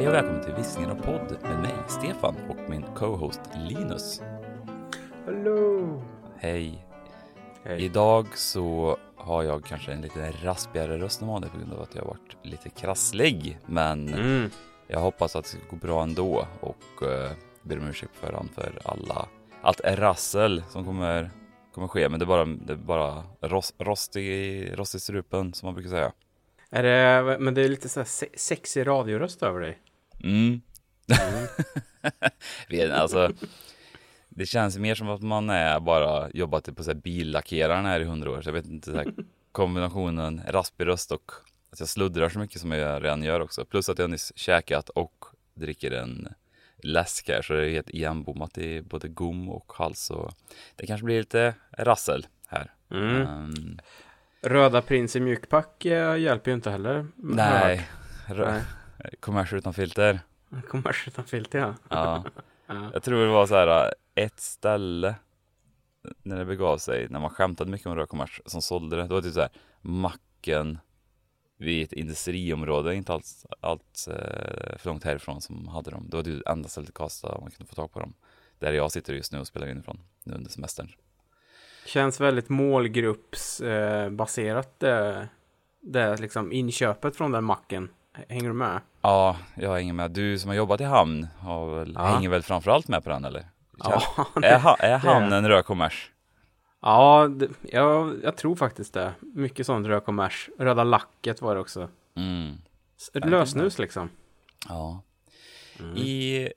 Hej och välkommen till Vissningarna podd med mig, Stefan, och min co-host Linus. Hallå! Hej. Hej. Idag så har jag kanske en lite raspigare röst normalt på grund av att jag har varit lite krasslig. Men jag hoppas att det ska gå bra ändå och ber om ursäkt på förhand för allt är rassel som kommer ske. Men det är bara rost i strupen som man brukar säga. Är det, men det är lite så här sexig radioröst över dig. Alltså, det känns mer som att man är bara jobbat på så här billackeraren här i 100 år. Så jag vet inte, så här kombinationen raspig röst och att jag sluddrar så mycket som jag redan gör också. Plus att jag nyss käkat och dricker en läsk här. Så det är helt igenbommat i både gom och hals. Och det kanske blir lite rassel här. Röda prins i mjukpack hjälper ju inte heller. Nej. Kommers utan filter. Kommers utan filter, ja. Ja. Jag tror det var så här ett ställe när det begav sig, när man skämtade mycket om rödkommers som sålde det. Det var typ så här macken vid ett industriområde, inte allt för långt härifrån, som hade dem. Det var typ enda stället i Kasta man kunde få tag på dem. Där jag sitter just nu och spelar inifrån nu under semestern. Känns väldigt målgruppsbaserat det liksom inköpet från den macken. Hänger du med? Ja, jag hänger med. Du som har jobbat i hamn hänger väl framförallt med på den, eller? Ja, är hamnen en rödkommers? Ja, jag tror faktiskt det. Mycket sånt rödkommers. Röda lacket var det också. Lösnus liksom. Ja. I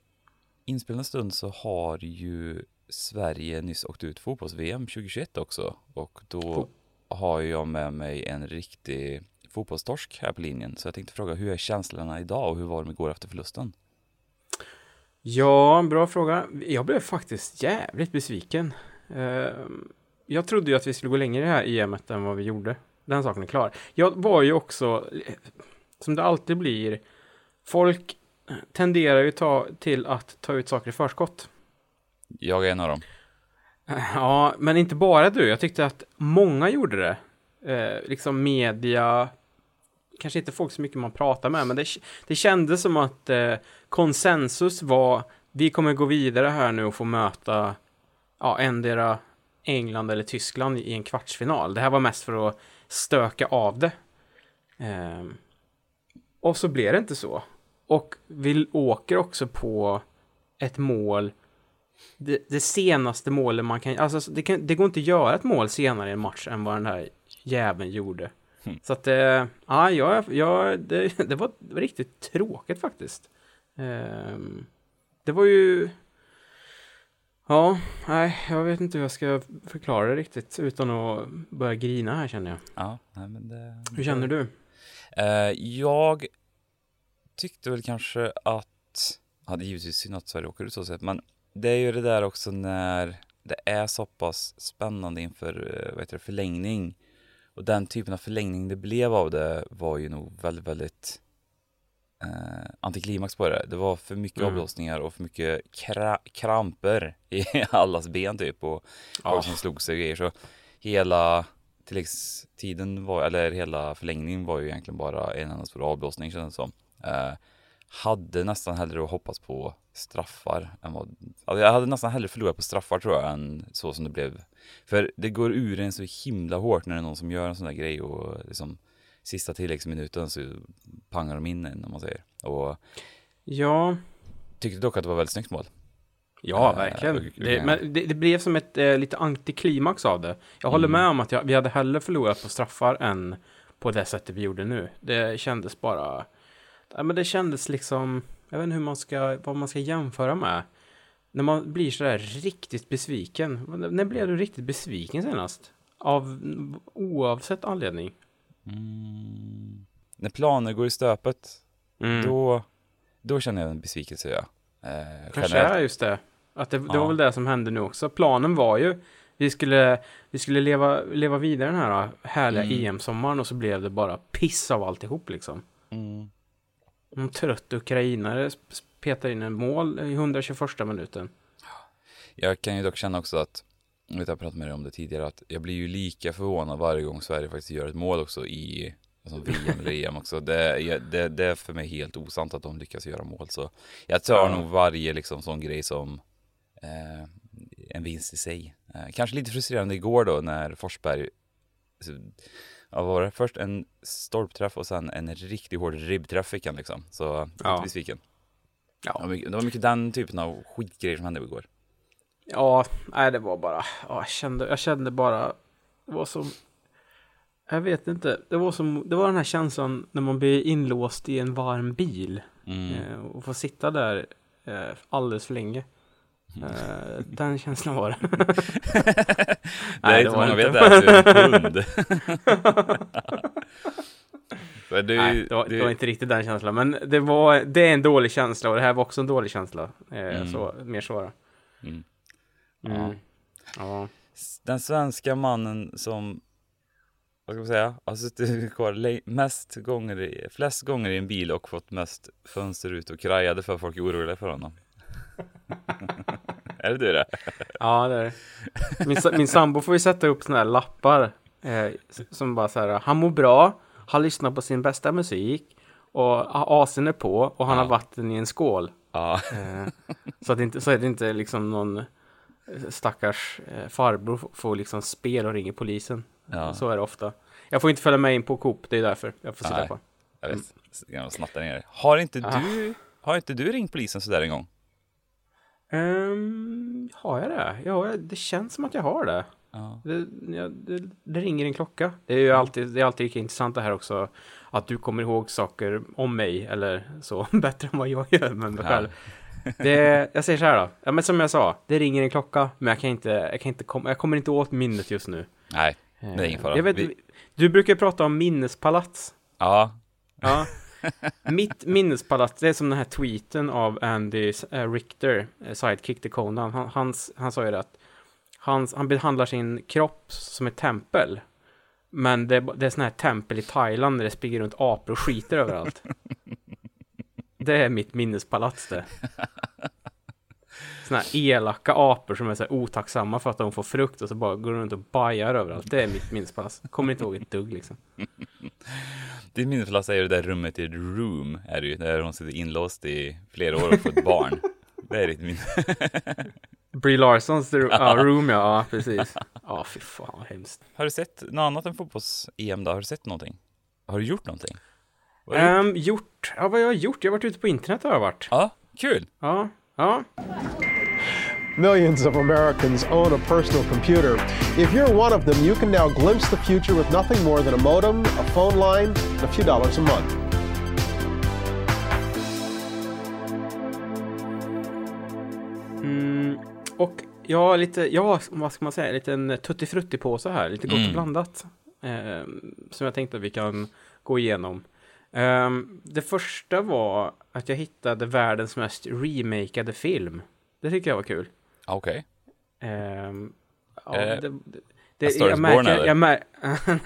inspelande stund så har ju Sverige nyss åkt ut fotbolls-VM 2021 också, och då har jag med mig en riktig fotbollstorsk här på linjen, så jag tänkte fråga, hur är känslorna idag och hur var det igår efter förlusten? Ja, bra fråga. Jag blev faktiskt jävligt besviken. Jag trodde ju att vi skulle gå längre i det här EM:et än vad vi gjorde. Den saken är klar. Jag var ju också, som det alltid blir, folk tenderar ju till att ta ut saker i förskott. Jag är en av dem. Ja, men inte bara du. Jag tyckte att många gjorde det. Liksom media, kanske inte folk så mycket man pratar med, men det kändes som att konsensus var, vi kommer gå vidare här nu och få möta endera England eller Tyskland i en kvartsfinal. Det här var mest för att stöka av det. Och så blev det inte så. Och vi åker också på ett mål. Det senaste målet man kan... Alltså, det går inte att göra ett mål senare i en match än vad den här jäveln gjorde. Så att... det var riktigt tråkigt faktiskt. Det var ju... Ja, nej, jag vet inte hur jag ska förklara det riktigt utan att börja grina här, känner jag. Ja, nej, men det... Hur känner du? Jag tyckte väl kanske att... Ja, det är givetvis synd att Sverige åker ut så sett, men... Det är ju det där också när det är så pass spännande inför förlängning. Och den typen av förlängning det blev av det var ju nog väldigt, väldigt antiklimax på det. Det var för mycket avblåsningar och för mycket kramper i allas ben typ. Och folk som slog sig och grejer. Så hela tilläggstiden hela förlängningen var ju egentligen bara en annan stor avblåsning, kändes det som. Hade nästan hellre hoppats på straffar än vad... Alltså jag hade nästan hellre förlorat på straffar, tror jag, än så som det blev. För det går ur en så himla hårt när det är någon som gör en sån där grej, och liksom sista tilläggsminuten så pangar de in en, om man säger. Och jag tyckte dock att det var väldigt snyggt mål. Ja, verkligen. Men det blev som ett lite antiklimax av det. Jag håller med om att vi hade hellre förlorat på straffar än på det sättet vi gjorde nu. Det kändes bara... Ja, men det kändes liksom... Jag vet inte vad man ska jämföra med. När man blir så där riktigt besviken. När blev du riktigt besviken senast? Oavsett anledning. När planer går i stöpet. Då känner jag en besvikelse. Ja. Kanske är just det. Att det var väl det som hände nu också. Planen var ju... Vi skulle leva vidare den här härliga EM-sommaren. Och så blev det bara piss av alltihop liksom. En trött ukrainare petar in en mål i 121 minuten. Jag kan ju dock känna också att, jag har pratat med dig om det tidigare, att jag blir ju lika förvånad varje gång Sverige faktiskt gör ett mål också i Som VM också. Det är för mig helt osant att de lyckas göra mål. Så jag tar nog varje liksom sån grej som en vinst i sig. Kanske lite frustrerande igår då när Forsberg var det först en stolpträff och sen en riktigt hård ribbträff fick han liksom. Så lite besviken. Ja. Det var mycket den typen av skitgrejer som hände igår. Ja, nej, det var bara... Jag kände bara... Det var som... Jag vet inte. Det var den här känslan när man blir inlåst i en varm bil. Och får sitta där alldeles för länge. Den känslan var det. Nej, det var inte. Vet att du är en hund. Det var inte riktigt den känslan. Men det är en dålig känsla. Och det här var också en dålig känsla. Så, mer svåra. Ja. Den svenska mannen som... Vad ska man säga? Alltså flest gånger i en bil och fått mest fönster ut och krajade för folk är oroliga för honom. Är det det? Ja, det är det. Min sambo får ju sätta upp såna här lappar som bara så här, han mår bra, han lyssnar på sin bästa musik och asen är på och han har vatten i en skål. Ja. Så är det inte liksom någon stackars farbror får liksom spel och ringer polisen. Ja. Så är det ofta. Jag får inte följa med in på Coop, det är därför jag får sitta på. Jag vet. Jag snattar ner. Har inte du ringt polisen så där en gång? Har jag det? Ja, det känns som att jag har det. Ja. Det ringer en klocka. Det är ju alltid lika intressant det här också att du kommer ihåg saker om mig eller så bättre än vad jag gör med mig själv. Jag säger så här då. Ja, men som jag sa, det ringer en klocka, men jag kommer inte åt minnet just nu. Nej, det är ingen fara. Du brukar prata om minnespalats. Ja. Mitt minnespalats, det är som den här tweeten av Andy Richter, sidekick till Conan. Han sa ju det att han behandlar sin kropp som ett tempel. Men det är sån här tempel i Thailand där det springer runt apor och skiter överallt. Det är mitt minnespalats det. Såna här elaka apor som är så här otacksamma för att de får frukt och så bara går de runt och bajar överallt. Det är mitt minnespalats. Kommer inte ihåg ett dugg liksom. Ditt minnespalats är ju det där rummet i Room. Är det ju, där hon sitter inlåst i flera år och får ett barn. Det är ditt minne. Brie Larsons Room, ja precis. Ja, fy fan vad hemskt. Har du sett något annat än fotbolls-EM då? Har du sett någonting? Har du gjort någonting? Vad jag har gjort? Jag har varit ute på internet har jag varit. Ja, kul. Ja. Millions of Americans own a personal computer. If you're one of them, you can now glimpse the future with nothing more than a modem, a phone line, and a few dollars a month. Och jag har lite en tuttifruttipåse här, lite gott blandat. Som jag tänkte att vi kan gå igenom. Det första var att jag hittade världens mest remakeade film. Det tycker jag var kul. Okej. A Star is Born eller?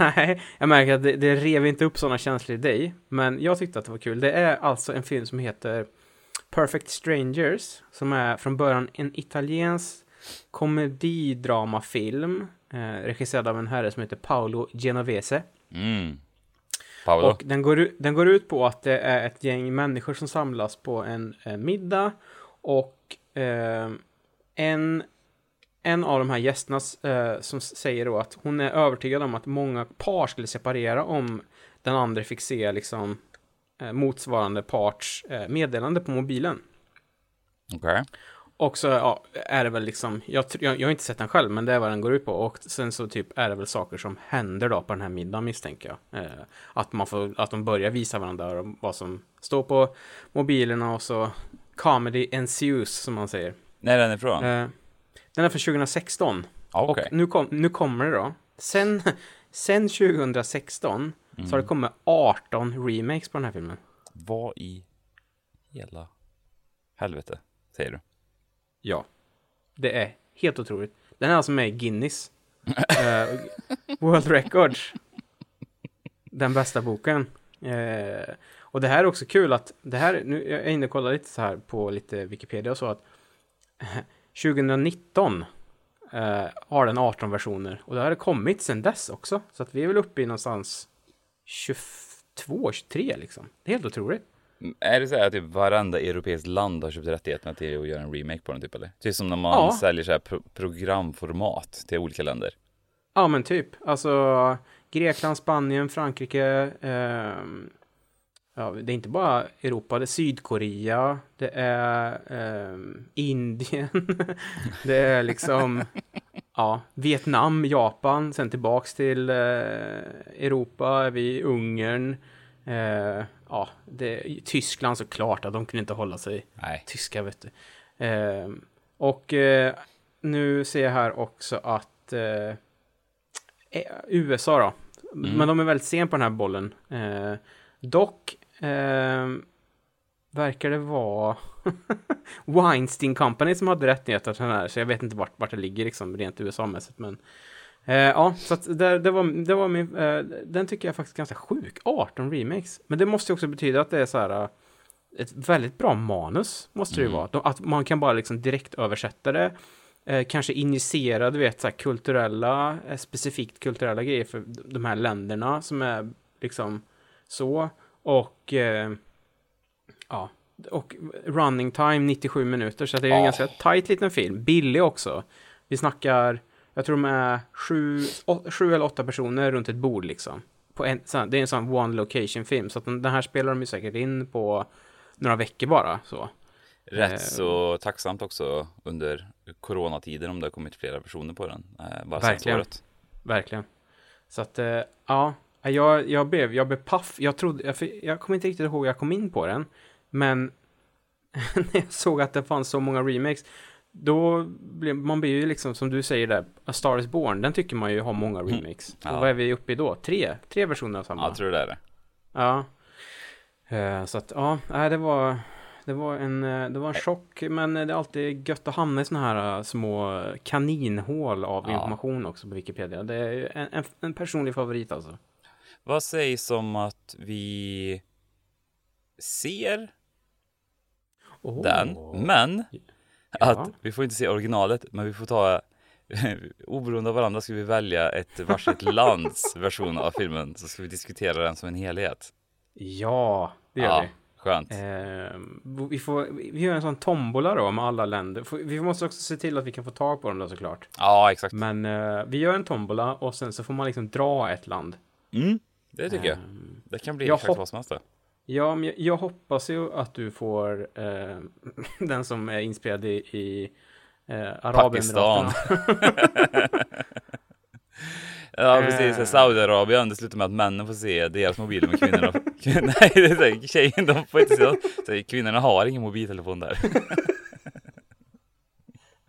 Nej, jag märker att det rev inte upp sådana känslor i dig. Men jag tyckte att det var kul. Det är alltså en film som heter Perfect Strangers. Som är från början en italiensk komedidramafilm. Regisserad av en herre som heter Paolo Genovese. Och den går ut på att det är ett gäng människor som samlas på en middag och en av de här gästerna som säger då att hon är övertygad om att många par skulle separera om den andra fick se liksom motsvarande parts meddelande på mobilen. Okej. Och så är det väl liksom, jag har inte sett den själv, men det är vad den går ut på. Och sen så typ är det väl saker som händer då på den här middagen, misstänker jag. Att de börjar visa varandra vad som står på mobilerna och så comedy ensues, som man säger. När den är från? Den är för 2016. Okay. Och nu kommer det då. Sen 2016 så har det kommit 18 remakes på den här filmen. Vad i hela helvete säger du? Ja, det är helt otroligt. Den är alltså med i Guinness World Records. Den bästa boken. Och det här är också kul att det här, nu jag är inne och kollar lite så här på lite Wikipedia och så att 2019 har den 18 versioner. Och det har kommit sedan dess också. Så att vi är väl uppe i någonstans 25 22, 23 liksom. Det är helt otroligt. Är det så här att typ varenda europeiskt land har köpt rättigheterna till att göra en remake på den typ eller? Typ som när man säljer så här programformat till olika länder. Ja men typ, alltså Grekland, Spanien, Frankrike, ja, det är inte bara Europa, det är Sydkorea, det är Indien, det är liksom ja, Vietnam, Japan, sen tillbaks till Europa, vi Ungern, ja, det, Tyskland såklart, att de kunde inte hålla sig tyska vet du. Och nu ser jag här också att USA då, men de är väldigt sen på den här bollen. Dock verkar det vara Weinstein Company som hade rättigheter till den här, så jag vet inte vart det ligger liksom, rent USA-mässigt, men ja, så att det var min, den tycker jag faktiskt ganska sjuk, 18 remakes, men det måste ju också betyda att det är så här ett väldigt bra manus, måste det ju vara, att man kan bara liksom direkt översätta det, kanske injicera, du vet, så här kulturella, specifikt kulturella grejer för de här länderna som är liksom så, och ja, och running time 97 minuter, så det är en ganska tight liten film, billig också. Vi snackar, jag tror de är 7 eller 8 personer runt ett bord liksom. På en, det är en sån one location film, så att den här spelar de ju säkert in på några veckor bara så. Rätt så tacksamt också under coronatiden om det har kommit flera personer på den. Bara verkligen. Verkligen. Så att ja, jag blev paff. Jag trodde jag kommer inte riktigt ihåg jag kom in på den, men när jag såg att det fanns så många remakes, då blir ju liksom som du säger där, A Star is Born, den tycker man ju har många remakes. Mm. Ja. Och vad är vi uppe i då? Tre versioner av samma. Ja, jag tror det är det. Ja. Så att ja, det var en chock, men det är alltid gött att hamna i såna här små kaninhål av information också på Wikipedia. Det är en personlig favorit alltså. Vad sägs om att vi ser den, men att vi får inte se originalet, men vi får ta oberoende av varandra, ska vi välja ett varsitt lands version av filmen, så ska vi diskutera den som en helhet. Ja, det gör vi. Skönt. Vi gör en sån tombola då med alla länder. Vi måste också se till att vi kan få tag på dem då såklart. Ja, exakt. Men vi gör en tombola och sen så får man liksom dra ett land. Mm, det tycker jag. Det kan bli exakt vad som helst. Ja, men jag hoppas ju att du får den som är inspelad i Arabien. Ja, precis. Saudiarabien, det slutar med att männen får se deras mobiler med kvinnorna. Nej, det är tjejen, de får inte se. Kvinnorna har ingen mobiltelefon där.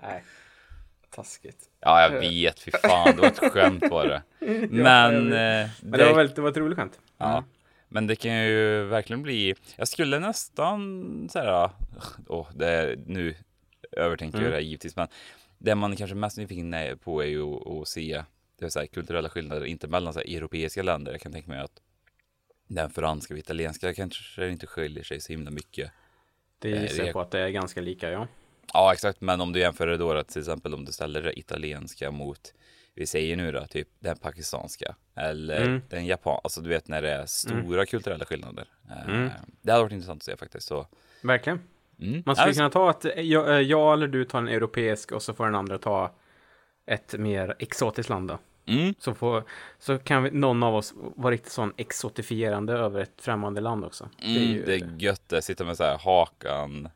Nej, taskigt. Ja, jag vet, fy fan, det var ett skämt bara. Men det var ett roligt skämt. Ja. Men det kan ju verkligen bli... Jag skulle nästan såhär... Nu övertänker jag det här givetvis. Men det man kanske mest nyfiken på är ju att se, det vill säga, kulturella skillnader. Inte mellan så här europeiska länder. Jag kan tänka mig att den franska och italienska kanske inte skiljer sig så himla mycket. Det gissar på att det är ganska lika, ja. Ja, exakt. Men om du jämför det då, att till exempel om du ställer det italienska mot... Vi säger nu då, typ den pakistanska eller den japanska, alltså du vet när det är stora kulturella skillnader. Det hade varit intressant att se faktiskt. Så. Verkligen. Man skulle kunna ta att jag eller du tar en europeisk och så får den andra ta ett mer exotiskt land då. Så kan någon av oss vara riktigt sån exotifierande över ett främmande land också. Det är gött att sitta med så här hakan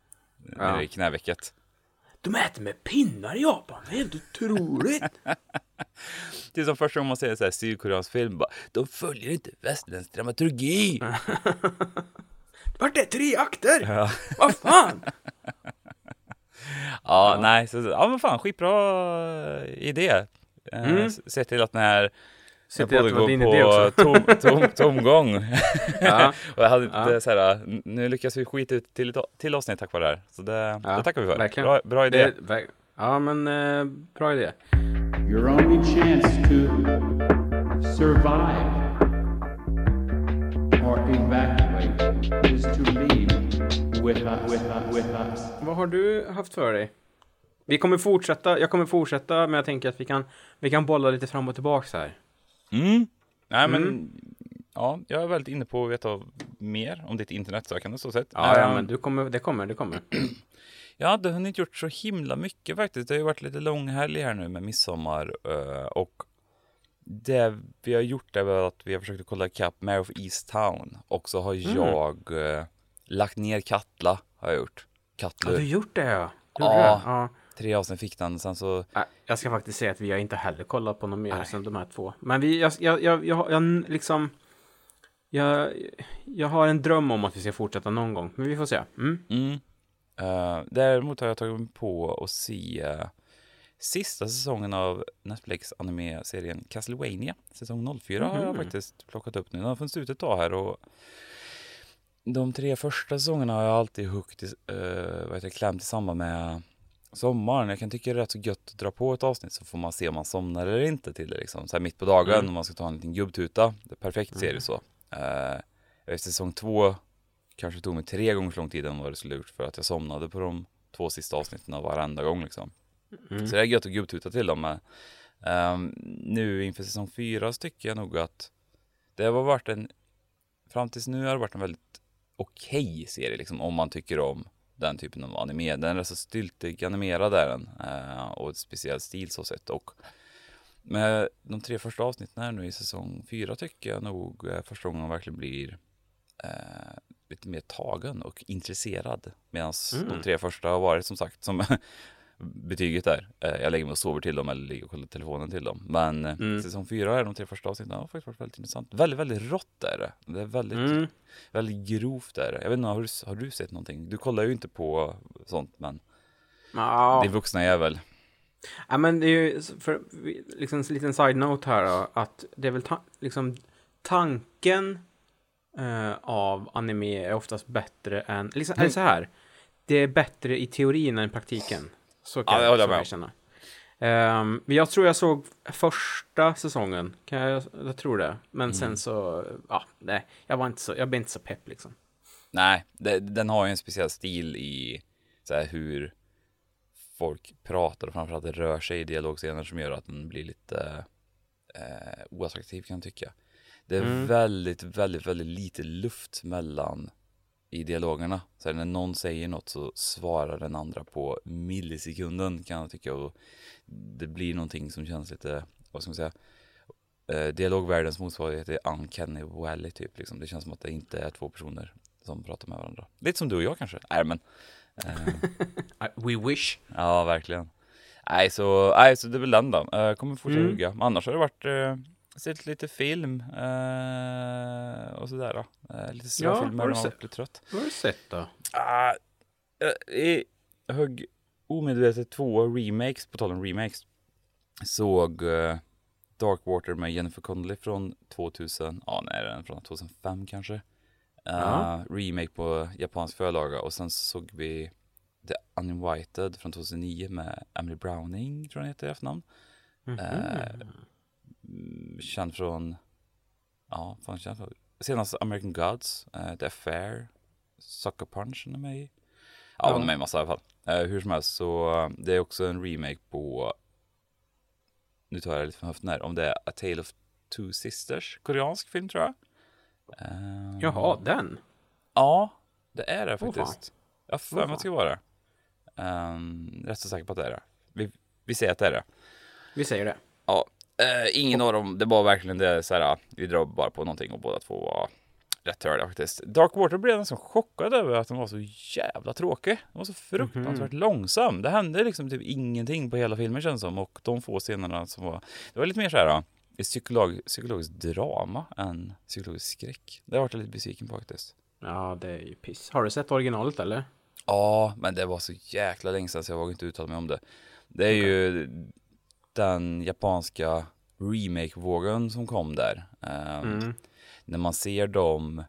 i knävecket. De äter med pinnar i Japan. Det är helt otroligt. Det är som första gången man säger så här sydkoreansk film. Bara, de följer inte västerländsk dramaturgi. Vart är 3 akter? Ja. Vad fan? Nej. Så, men fan, skitbra idé. Se till att den här... Se till att det var din idé också. Tomgång. Ja. Och jag hade inte så här, nu lyckas vi skita ut till oss tack vare det här. Så det tackar vi för. Bra idé. Ja, men bra idé. Your only chance to survive or evacuate is to leave with us. Vad har du haft för dig? Jag kommer fortsätta, men jag tänker att vi kan bolla lite fram och tillbaka så här. Nej, men Ja, jag är väldigt inne på att veta mer om ditt internetsökande så sett. Ja, men det kommer. Jag hade hunnit gjort så himla mycket faktiskt. Det har ju varit lite långhelg här nu med midsommar och det vi har gjort är väl att vi har försökt kolla kapp Mare of Easttown och så har jag lagt ner Katla har jag gjort. Katla. Har du gjort det? Ja. 3 avsnitt fick den sen så... Jag ska faktiskt säga att vi har inte heller kollat på något mer sen de här 2. Men jag har en dröm om att vi ska fortsätta någon gång. Men vi får se. Däremot har jag tagit på att se sista säsongen av Netflix anime-serien Castlevania. Säsong 04 har jag faktiskt plockat upp nu. Den har funnits ut ett tag här och... De 3 första säsongerna har jag alltid klämt i samband med sommaren. Jag kan tycka det är rätt så gött att dra på ett avsnitt så får man se om man somnar eller inte till det. Liksom. Så här mitt på dagen om man ska ta en liten gubbtuta. Det är perfekt serie så. Säsong 2 kanske tog mig 3 gånger så lång tid än vad det skulle gjort för att jag somnade på de 2 sista avsnitten av varenda gång. Liksom. Så det är gött att gubbtuta till dem. Nu inför säsong 4 så tycker jag nog att det har varit fram tills nu har det varit en väldigt okej serie liksom, om man tycker om den typen av anime. Den är så styltig animerad är den och ett speciellt stil så sett. Och med de 3 första avsnitten här nu i säsong 4 tycker jag nog första gången verkligen blir lite mer tagen och intresserad. Medan de 3 första har varit som sagt som betyget där. Jag lägger mig och sover till dem eller ligger och kollar telefonen till dem. Men säsong 4 är de 3 första avsnitten har faktiskt varit väldigt intressant. Väldigt, väldigt rått är det. Det är väldigt, väldigt grovt är det. Jag vet inte, har du sett någonting? Du kollar ju inte på sånt, men det vuxna är väl. Ja, men det är ju liksom en liten side-note här då, att det är väl liksom tanken av anime är oftast bättre än liksom, eller så här. Det är bättre i teorin än i praktiken. Så kan jag känna. Jag tror jag såg första säsongen. Jag tror det. Men sen så... nej, jag blev inte så pepp liksom. Nej, den har ju en speciell stil i så här, hur folk pratar. Och framförallt det rör sig i dialogscener som gör att den blir lite oattraktiv kan jag tycka. Det är väldigt, väldigt, väldigt lite luft mellan... i dialogerna. Så när någon säger något så svarar den andra på millisekunden kan jag tycka. Och det blir någonting som känns lite, vad ska man säga, dialogvärldens motsvarighet är uncanny valley typ. Liksom. Det känns som att det inte är 2 personer som pratar med varandra. Lite som du och jag kanske. Nej, men, we wish. Ja, verkligen. Nej, så det är väl den då. Kommer fortsätta hugga. Annars har det varit... sett lite film och sådär då. Lite filmer när man blir trött. Vad har du sett då? Jag högg omedvetet 2 remakes, på tal om remakes. Såg Dark Water med Jennifer Connelly från 2005 kanske. Remake på japansk förlaga. Och sen såg vi The Uninvited från 2009 med Emily Browning, tror jag heter i efternamn. Känd från senast American Gods, The Affair, Sucker Punch och mig. Ja, med massa i alla fall. Hur som helst så det är också en remake på, nu tar jag lite från höften här, om det är A Tale of Two Sisters, koreansk film tror jag. Jaha, den. Ja, det är det faktiskt. Jag för mig ska vara det. Rätt så säker på att det är det. Vi säger att det är det. Vi säger det. Ja. Ingen av dem, det var verkligen det såhär, vi drar bara på någonting och båda två var rätt hörda faktiskt. Dark Water blev nästan chockad över att den var så jävla tråkig. Den var så fruktansvärt långsam. Det hände liksom typ ingenting på hela filmen känns som, och de få scenerna som var, det var lite mer såhär psykologiskt drama än psykologisk skräck. Det har varit lite besviken på faktiskt. Ja, det är ju piss. Har du sett originalet eller? Ja, men det var så jäkla länge sedan så jag vågade inte uttala mig om det. Det är ju den japanska remake-vågen som kom där. När man ser de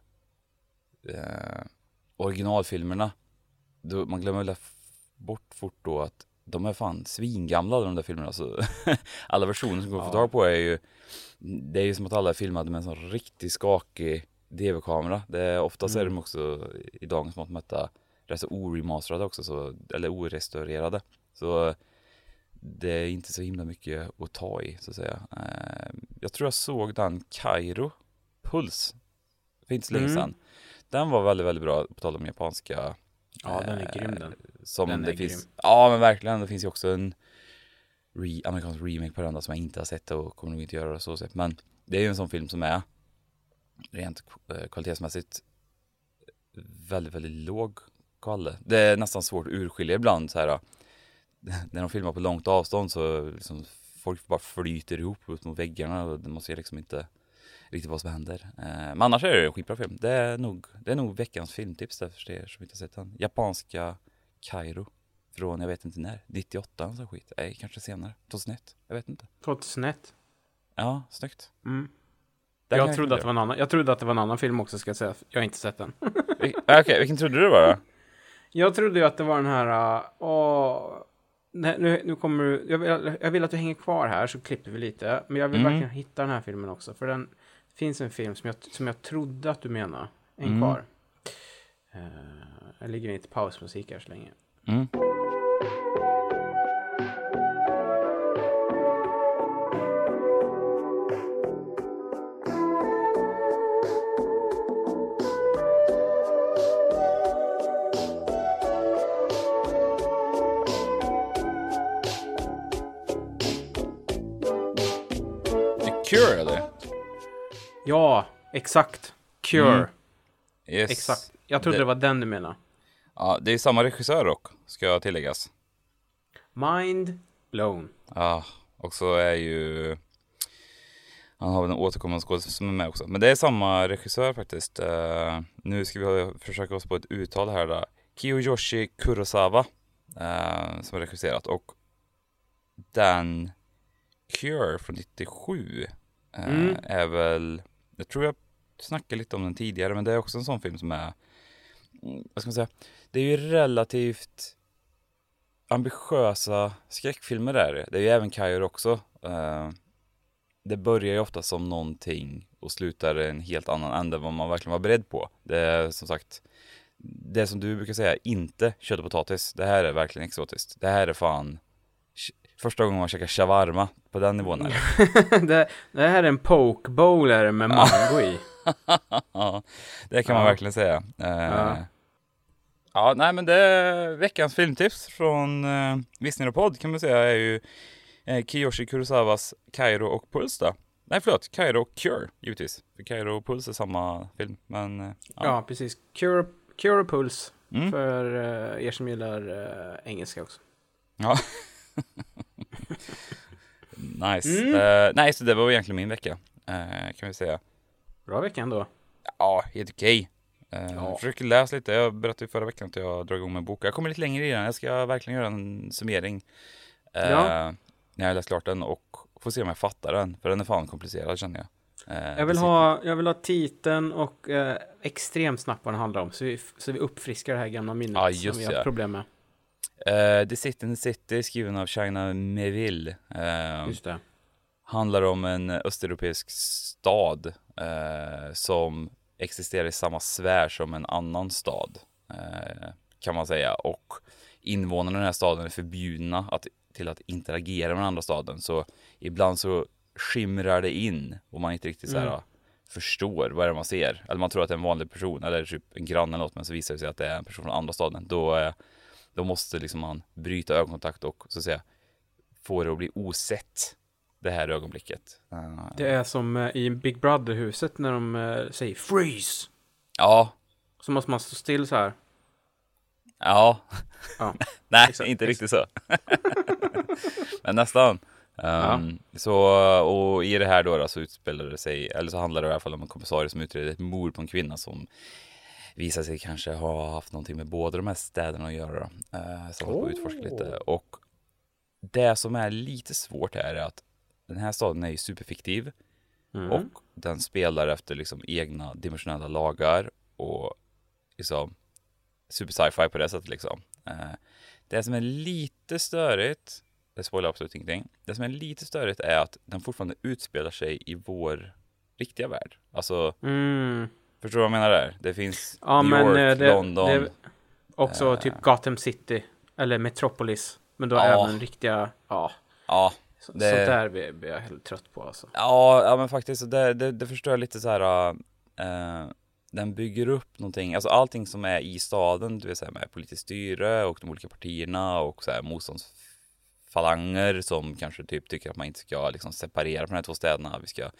originalfilmerna, då man glömmer väl bort fort då att de är fan svingamla de där filmerna. Så alla versioner som går att få tag på är ju, det är ju som att alla är filmade med en sån riktigt skakig DV-kamera. Det är oftast är de också i dagens mått mätta rätt så oremasterade också, så, eller orestaurerade. Så det är inte så himla mycket att ta i så att säga. Jag tror jag såg den Kairo Puls. Finns länge sedan. Den var väldigt, väldigt bra på tal om japanska. Ja, den är grym den. Som den det finns, grym. Ja, men verkligen. Det finns ju också en amerikansk remake på den som jag inte har sett och kommer nog inte göra det så sett. Men det är ju en sån film som är rent kvalitetsmässigt väldigt, väldigt låg kvalle. Det är nästan svårt att urskilja ibland. Så här, när de filmar på långt avstånd så liksom, folk bara flyter ihop ut mot väggarna och man ser liksom inte riktigt vad som händer. Men annars är det en skitbra film. Det är nog veckans filmtips där för er som inte har sett den. Japanska Kairo från jag vet inte när. 98 så skit. Nej, kanske senare. 2001. Jag vet inte. 2001. Ja, snyggt. Mm. Jag trodde att det var en annan film också, ska jag säga. Jag har inte sett den. Okej, vilken trodde du var? Jag trodde ju att det var den här... nu kommer du... Jag vill att du hänger kvar här så klipper vi lite. Men jag vill verkligen hitta den här filmen också. För den finns en film som jag trodde att du menar. Häng kvar. Jag ligger inte i pausmusik här så länge. Mm. Cure, eller? Ja, exakt. Cure. Mm. Yes. Exakt. Jag trodde det var den du menade. Ja, det är samma regissör dock, ska jag tilläggas. Mind blown. Ja, och så är ju... Han har väl en återkommande skådespelare som är med också. Men det är samma regissör faktiskt. Nu ska vi försöka oss på ett uttal här. Då. Kiyoshi Kurosawa som har regisserat. Och den... Cure från 97 är väl, jag tror jag snackade lite om den tidigare, men det är också en sån film som är, vad ska man säga, det är ju relativt ambitiösa skräckfilmer där. Det är ju även Kairo också. Det börjar ju ofta som någonting och slutar en helt annan ände än vad man verkligen var beredd på. Det är som sagt, det som du brukar säga, inte kött och potatis. Det här är verkligen exotiskt. Det här är fan... Första gången man käkar shawarma på den nivån här. det här är en poke bowl med mango i. Det kan man verkligen säga. Ja, nej men det är veckans filmtips från Visner och podd kan man säga är ju Kiyoshi Kurosawas Kairo och Puls då. Nej förlåt, Kairo och Cure givetvis. För Kairo och Puls är samma film. Men, ja, precis. Cure och Puls för er som gillar engelska också. Ja. Nice. Nej, så det var egentligen min vecka. Kan vi säga. Bra vecka ändå. Ja, helt okej. Jag försöker läsa lite. Jag berättade förra veckan att jag drog igång med en bok. Jag kommer lite längre i den. Jag ska verkligen göra en summering. När jag läst klart den och får se om jag fattar den. För den är fan komplicerad, känner jag. Jag vill ha titeln och extremt snabbt vad den handlar om. Så vi uppfriskar det här gamla minnet som vi har problem med. The City in the City, skriven av China Melville. Just det. Handlar om en östeuropeisk stad som existerar i samma sfär som en annan stad, kan man säga. Och invånarna i den här staden är förbjudna till att interagera med den andra staden. Så ibland så skimrar det in och man inte riktigt så här, förstår vad det är man ser. Eller man tror att det är en vanlig person eller typ en grann eller något, men så visar det sig att det är en person från andra staden. Då måste liksom man bryta ögonkontakt och så att säga få det att bli osett det här ögonblicket. Det är som i Big Brother-huset när de säger freeze. Ja. Så måste man stå still så här. Ja. Nej, exakt. Inte riktigt så. Men nästan. Så, och i det här då så utspelar det sig, eller så handlar det i alla fall om en kommissarie som utreder ett mord på en kvinna som visar sig kanske ha haft någonting med båda de här städerna att göra. Så man får utforska lite. Och det som är lite svårt här är att den här staden är ju superfiktiv. Och den spelar efter liksom egna dimensionella lagar. Och liksom super sci-fi på det sättet liksom. Det som är lite störigt, det spoilar absolut ingenting. Det som är lite störigt är att den fortfarande utspelar sig i vår riktiga värld. Alltså... Förstår du vad jag menar där? Det finns New York, London. Det också typ Gotham City. Eller Metropolis. Men då även riktiga... Så där blir jag helt trött på alltså. Ja, men faktiskt det förstör lite så här den bygger upp någonting. Alltså allting som är i staden, du vill säga med politiskt styre och de olika partierna och så här motståndsfalanger som kanske typ tycker att man inte ska liksom separera på de här två städerna, vi ska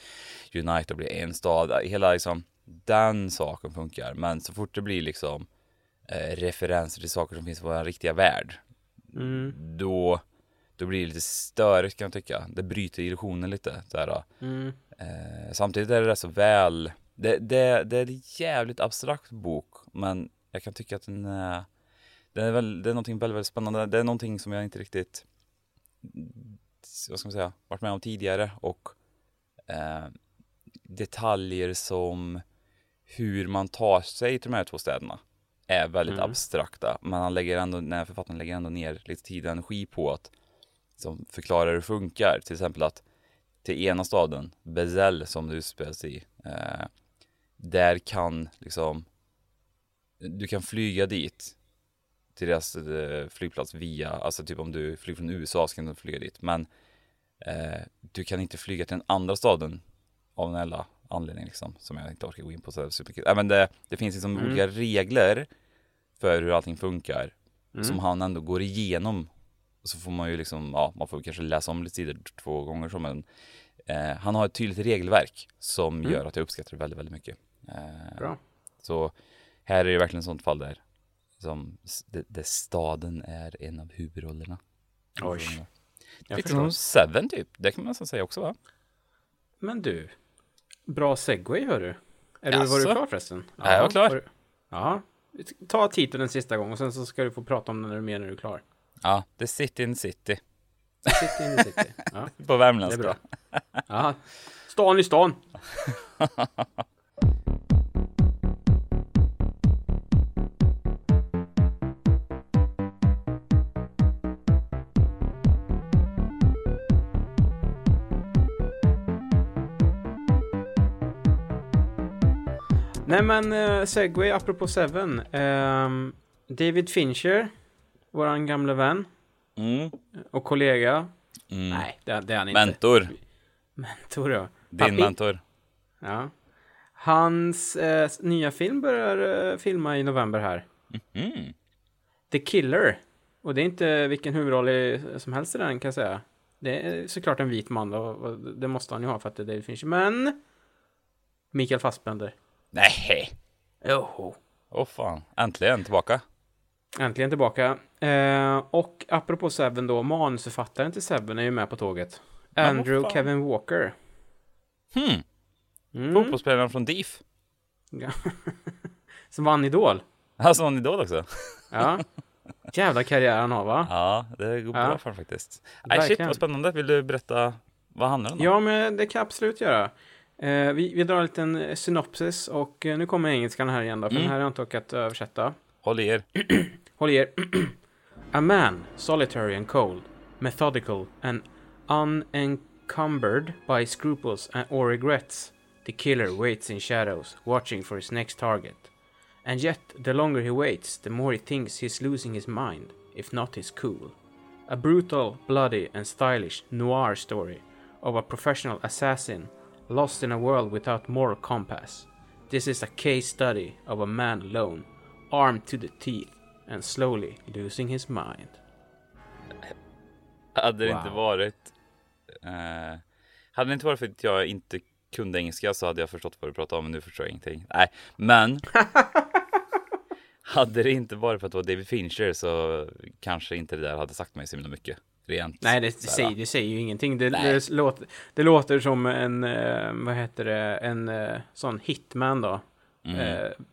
unite och bli en stad. Hela liksom den saken funkar, men så fort det blir liksom referenser till saker som finns i vår riktiga värld, då blir det lite störigt kan jag tycka. Det bryter illusionen lite så här. Samtidigt är det så väl det är en jävligt abstrakt bok, men jag kan tycka att det är någonting väldigt, väldigt spännande. Det är någonting som jag inte riktigt varit med om tidigare, och detaljer som hur man tar sig till de här två städerna är väldigt abstrakta, men författaren lägger ändå ner lite tid och energi på att som förklarar hur det funkar. Till exempel att till ena staden, Bezel, som du spelas i, där kan liksom du kan flyga dit till deras flygplats via, alltså typ om du flyger från USA så kan du flyga dit, men du kan inte flyga till den andra staden av den här anledningen liksom, som jag inte orkar gå in på så superkul. Men det finns liksom olika regler för hur allting funkar som han ändå går igenom. Och så får man ju liksom, man får kanske läsa om lite sidor 2 gånger som en. Han har ett tydligt regelverk som gör att jag uppskattar det väldigt, väldigt mycket. Bra. Så här är det verkligen ett sånt fall där som där staden är en av huvudrollerna. Oj. Jag förstår. Seven typ, det kan man nästan säga också va? Men du, bra segway hör du. Var du klar förresten? Ja, jag var klar. Ja, ta titeln en sista gång och sen så ska du få prata om den när du är klar. Ja, The City in the City. City in the City. Ja. På värmländska. Det är bra. Ja. Stan i stan. Nej men, segway apropå Seven. David Fincher, våran gamla vän och kollega. Nej, det är han inte. Mentor, ja. Din mentor. Ja. Hans nya film börjar filma i november här. The Killer. Och det är inte vilken huvudroll som helst i den kan jag säga. Det är såklart en vit man och det måste han ju ha för att det är David Fincher. Men Mikael Fassbender. Nej. Fan, äntligen tillbaka. Och apropå Seven då, manusförfattaren till Seven är ju med på tåget. Andrew Kevin Walker. Fotbollsspelaren från DIF. Som vann Idol. Ja, som vann Idol också. Ja. Jävla karriär han har va? Ja, det går bra för faktiskt. Shit, vad spännande. Vill du berätta vad handlar det om? Ja, men det kan jag absolut göra. Vi drar en liten synopsis och nu kommer engelskan här igen då, för den här har jag inte orkat översätta. Håll er. A man, solitary and cold, methodical and unencumbered by scruples or regrets, the killer waits in shadows, watching for his next target. And yet, the longer he waits, the more he thinks he's losing his mind, if not his cool. A brutal, bloody and stylish noir story of a professional assassin lost in a world without moral compass. This is a case study of a man alone, armed to the teeth and slowly losing his mind. Hade det inte varit för att jag inte kunde engelska så hade jag förstått vad du pratade om, men nu förstår jag ingenting. Nej, men hade det inte varit för att det var David Fincher så kanske inte det där hade sagt mig så mycket. Rent, nej, det säger ju ingenting. Det låter som en en sån hitman då.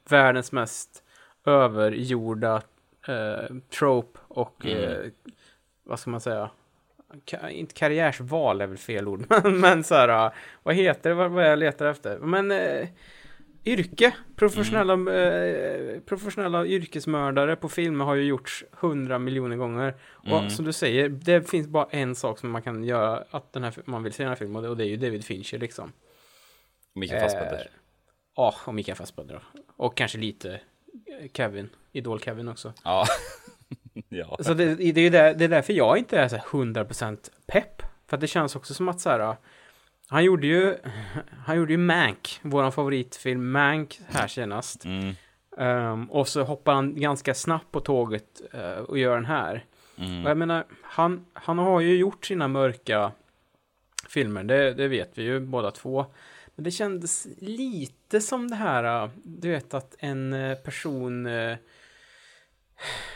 Världens mest övergjorda trope och vad ska man säga, inte karriärsval är väl fel ord men så här, vad heter det, vad jag letar efter, men yrke, professionella yrkesmördare på filmer har ju gjorts 100 miljoner gånger och som du säger, det finns bara en sak som man kan göra att man vill se den här filmen, och det är ju David Fincher liksom. Mikael Fassbender. Ja, och Mikael Fassbender och kanske lite Kevin, Idol-Kevin också. Ja. Så det är därför jag inte är så 100% pepp För att det känns också som att så här, han gjorde ju Mank, våran favoritfilm Mank här senast. Mm. Och så hoppar han ganska snabbt på tåget och gör den här. Mm. Och jag menar, han har ju gjort sina mörka filmer, det vet vi ju båda två. Men det kändes lite som det här, du vet, att en person, jag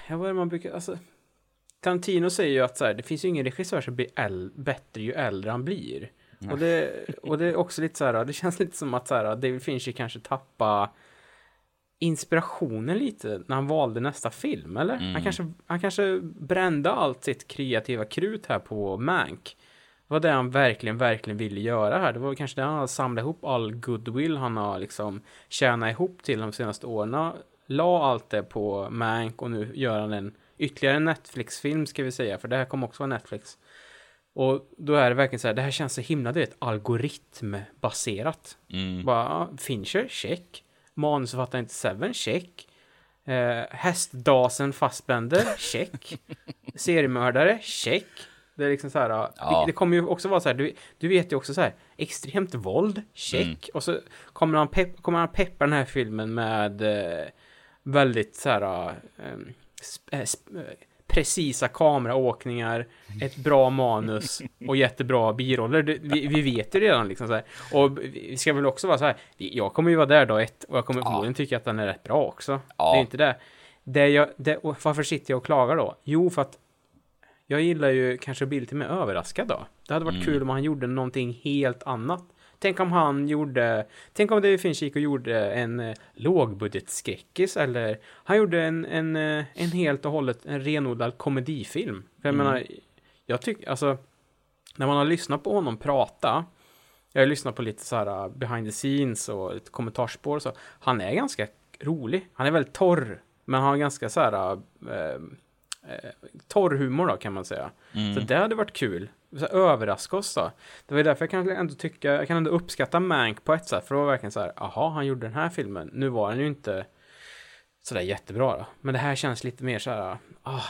vet inte man brukar, alltså Tarantino säger ju att så här, det finns ju ingen regissör som blir bättre ju äldre han blir. Mm. Och det är också lite så här, det känns lite som att så här, David Fincher kanske tappade inspirationen lite när han valde nästa film, eller? Mm. Han kanske brände allt sitt kreativa krut här på Mank. Det var det han verkligen ville göra här. Det var kanske det han hade samlat ihop all goodwill han har liksom tjänat ihop till de senaste åren. La allt det på Mank och nu gör han en ytterligare Netflix-film, ska vi säga. För det här kommer också vara Netflix. Och då är det verkligen så här, det här känns så himla, det är ett algoritmbaserat. Mm. Bara, Fincher, check. Manusförfattaren inte Seven, check. Hästdasen Fassbender, check. Seriemördare, check. Det är liksom så här, ja. Det kommer ju också vara så här, du vet ju också så här, extremt våld, check. Mm. Och så kommer han peppa den här filmen med väldigt så här precisa kameraåkningar, ett bra manus och jättebra biroller. Vi vet det redan liksom så här. Och vi ska väl också vara så här, jag kommer ju vara där då ett, och jag kommer förmodligen tycka att den är rätt bra också. Ja. Det är inte det. Varför sitter jag och klagar då? Jo, för att jag gillar ju kanske Bill till mig överraskad då. Det hade varit kul om han gjorde någonting helt annat. Tänk om David Fincher gick och gjorde en lågbudgetskräckis, eller han gjorde en helt och hållet en renodlad komedifilm. För jag menar, jag tycker alltså, när man har lyssnat på honom prata, jag har lyssnat på lite så här behind the scenes och ett kommentarspår, så han är ganska rolig. Han är väldigt torr, men han har ganska så här torr humor då, kan man säga. Så det hade varit kul. Så överraska oss då. Det var ju därför jag kan ändå uppskatta Mank på ett sätt, för det var verkligen så här, aha, han gjorde den här filmen. Nu var den ju inte sådär jättebra då. Men det här känns lite mer så här,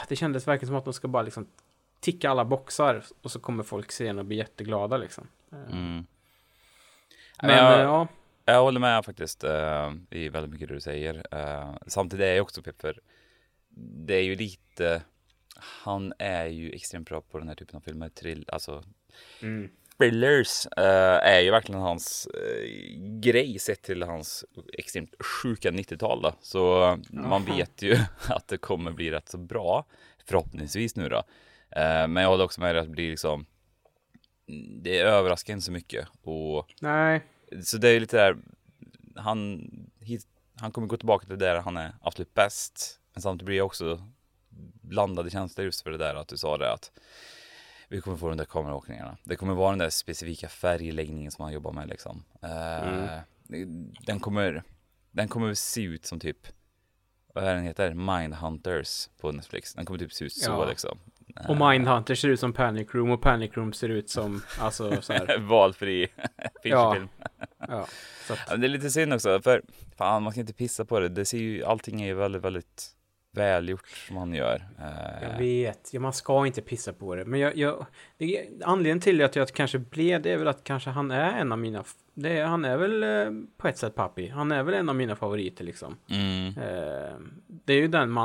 det kändes verkligen som att de ska bara liksom ticka alla boxar och så kommer folk se den och bli jätteglada liksom. Men ja. Jag håller med faktiskt i väldigt mycket det du säger. Samtidigt är jag också pepp för det är ju lite, han är ju extremt bra på den här typen av filmer, thrillers är ju verkligen hans grej, sett till hans extremt sjuka 90-tal då. Så man vet ju att det kommer bli rätt så bra, förhoppningsvis nu då. Men jag håller också med att det blir liksom, det överraskar inte så mycket, och nej. Så det är ju lite där, han kommer gå tillbaka till det där han är absolut bäst. Men samtidigt blir jag också blandade känslor just för det där att du sa det, att vi kommer få de där kameraåkningarna. Det kommer vara den där specifika färgläggningen som han jobbar med liksom. Den kommer se ut som typ, vad är den heter? Mindhunters på Netflix. Den kommer typ se ut så liksom. Och Mindhunters ser ut som Panic Room, och Panic Room ser ut som alltså så här valfri film. Ja. Så att det är lite synd också, för fan, man ska inte pissa på det. Det ser ju, allting är ju väldigt väldigt välgjort som han gör. Jag vet, man ska inte pissa på det. Men anledningen till att jag kanske blev det är väl att kanske han är en av mina, han är väl på ett sätt pappi. Han är väl en av mina favoriter liksom. Det är ju den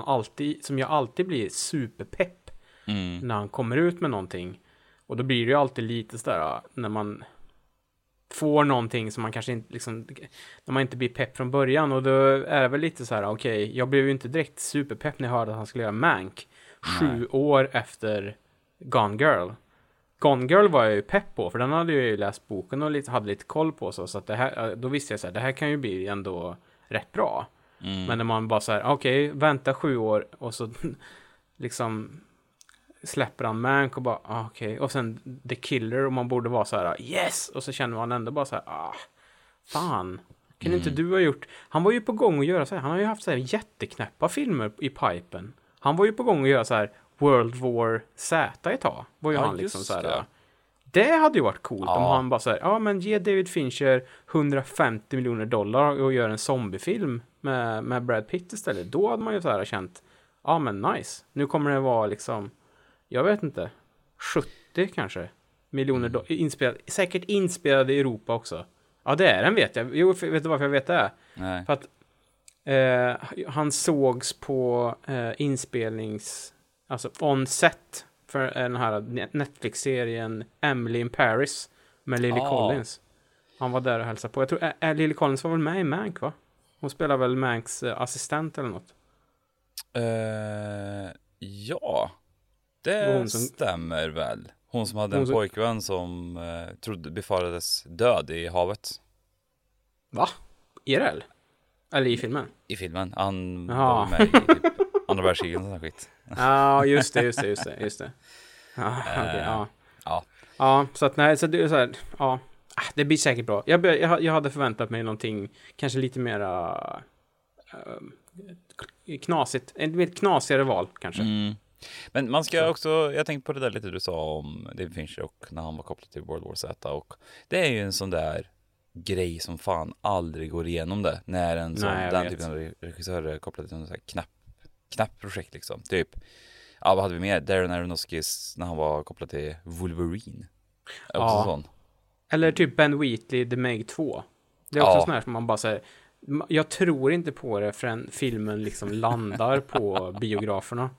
som jag alltid blir superpepp när han kommer ut med någonting. Och då blir det ju alltid lite sådär när man får någonting som man kanske inte liksom, när man inte blir pepp från början, och då är det väl lite så här, okej, jag blev ju inte direkt superpepp när jag hörde att han skulle göra Mank 7 år efter Gone Girl var jag ju pepp på, för den hade jag ju läst boken och hade lite koll på, så att det här, då visste jag så här, det här kan ju bli ändå rätt bra. Men när man bara så här, okej, vänta 7 år och så liksom släpper han Mank och bara okej. Och sen The Killer, och man borde vara så här, yes! Och så känner man ändå bara så här, fan, kan inte du ha gjort? Han var ju på gång att göra så här, han har ju haft så här jätteknäppa filmer i pipen. Han var ju på gång att göra så här World War Z ett tag. Var ju han liksom så här, det hade ju varit coolt om han bara så här, men ge David Fincher $150 miljoner och gör en zombiefilm med Brad Pitt istället. Då hade man ju så här känt, men nice. Nu kommer det vara liksom, jag vet inte, 70 kanske. miljoner säkert inspelade i Europa också. Ja, det är den, vet jag. Jo, vet du varför jag vet det? Nej. För att han sågs på alltså on set för den här Netflix-serien Emily in Paris med Lily Collins. Han var där och hälsade på. Jag tror Lily Collins var väl med i Mank, va? Hon spelar väl Manks assistent eller något? Ja, det stämmer väl. Hon som hade en pojkvän som befarades död i havet. Va? IRL? Eller i filmen? I filmen. Han var med i typ andra världskriget och sån skit. Ja, just det. Ja, okay, ja, så att nej, så det är så här, ja. Det blir säkert bra. Jag hade förväntat mig någonting kanske lite mer knasigt. En lite knasigare val kanske. Mm. Men man ska också, jag tänkte på det där lite du sa om David Fincher och när han var kopplad till World War Z, och det är ju en sån där grej som fan aldrig går igenom det när en sån den typen av regissör är kopplad till en sån här knapp projekt liksom. Typ, vad hade vi med? Darren Aronofskys när han var kopplad till Wolverine. Också sån. Eller typ Ben Wheatley, The Meg 2. Det är också sån här som man bara säger, jag tror inte på det förrän filmen liksom landar på biograferna.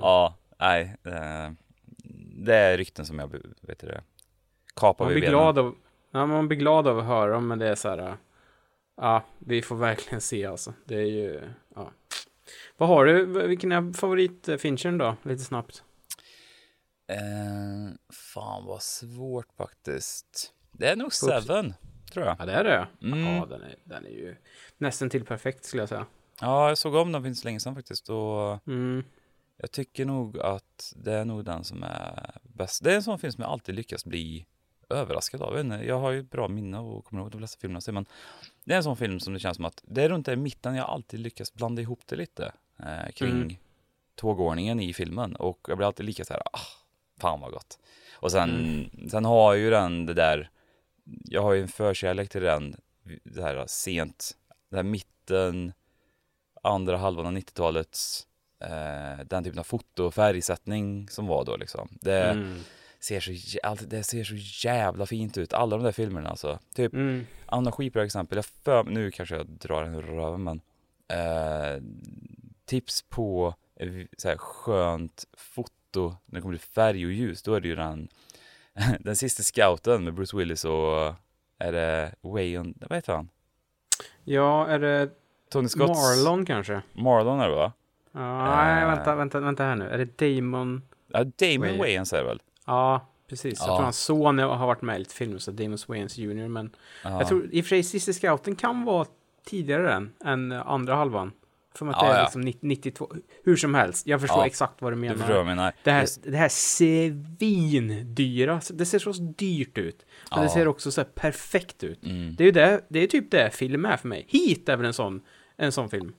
Ja, nej. Det är rykten som jag vet det. Kapar man man blir glad av att höra dem, men det är så här, vi får verkligen se alltså. Det är ju, Vad har du, vilken är favoritfinchen då? Lite snabbt. Fan vad svårt faktiskt. Det är nog Seven, tror jag. Ja, det är det. Ja, den är ju nästan till perfekt skulle jag säga. Ja, jag såg om den finns länge sedan faktiskt. Och jag tycker nog att det är nog den som är bäst. Det är en sån film som jag alltid lyckas bli överraskad av. Jag har ju bra minne och kommer ihåg de flesta filmerna. Men det är en sån film som det känns som att det är runt där i mitten jag alltid lyckas blanda ihop det lite kring tågordningen i filmen. Och jag blir alltid lika så här, fan vad gott. Och sen har ju den det där, jag har ju en förkärlek till den, det här sent, det här mitten, andra halvan av 90-talets den typen av fotofärgsättning som var då liksom. Det ser så jävla fint ut, alla de där filmerna alltså. Typ Anna Skipra exempel, nu kanske jag drar en röv, men tips på så här skönt foto när det kommer till färg och ljus, då är det ju den sista scouten med Bruce Willis och är det Wayne, vad heter han? Ja, är det Tony Scott? Marlon kanske? Marlon är det, va? Nej, vänta här nu. Är det Damon? Ja, Damon Wayans säger väl? Ja, precis. Jag tror hans son har varit med i ett film, så Damon Wayans Jr. Men jag tror i och för sig sista scouten kan vara tidigare än andra halvan. För att det är liksom 92. Hur som helst, jag förstår exakt vad du menar. Det här svindyra. Det ser så dyrt ut. Men det ser också så här perfekt ut. Det är ju det är typ det film är för mig. Heat är väl en sån film.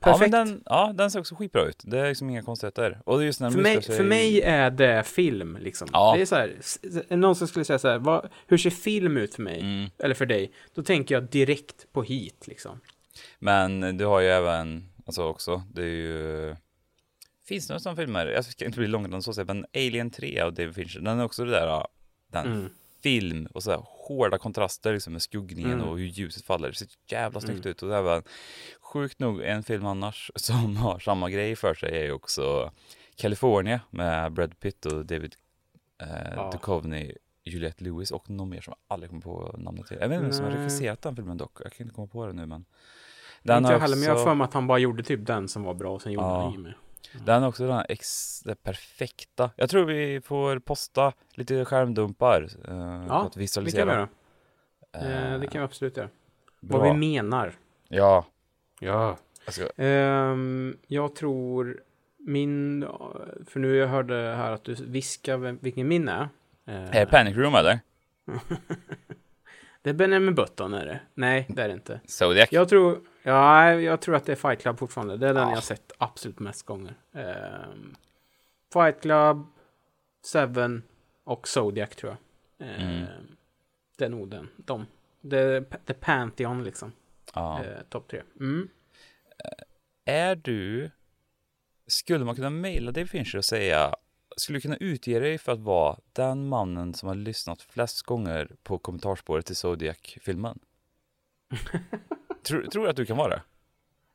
Perfekt. Ja, den ser också skitbra ut. Det är liksom inga konstigheter. Och det är just när för mig är det film liksom. Det är så här, någon som skulle säga så här, hur ser film ut för mig eller för dig? Då tänker jag direkt på Heat liksom. Men du har ju även alltså också, det är ju finns några sådana filmer, jag ska inte bli långt så säga, men Alien 3 och David Fincher, den är också det där den film och så här hårda kontraster liksom med skuggningen och hur ljuset faller, det ser jävla snyggt ut. Och det är väl sjukt nog en film annars som har samma grej för sig är ju också California med Brad Pitt och David Duchovny, Juliette Lewis och någon mer som jag aldrig kommer på namnet till. Jag vet inte vem som har regisserat den filmen dock. Jag kan inte komma på det nu, men den har också, men jag för mig att han bara gjorde typ den som var bra och sen gjorde han Jimmy. Den är också den här det perfekta. Jag tror vi får posta lite skärmdumpar för att visualisera. Det kan vi göra. Det kan vi absolut göra. Bra. Vad vi menar. Ja. Jag tror min, för nu jag hörde här att du viskar vilken min är. Är Panic Room eller? Det är Benjamin Button är det. Nej, det är det inte. Zodiac. Jag tror att det är Fight Club fortfarande. Det är den jag har sett absolut mest gånger. Fight Club, Seven och Zodiac tror jag. Det är nog den. Det är The Pantheon liksom. Topp 3. Skulle man kunna mejla dig Fincher och säga skulle kunna utge dig för att vara den mannen som har lyssnat flest gånger på kommentarsspåret till Zodiac-filmen? Tror du att du kan vara det?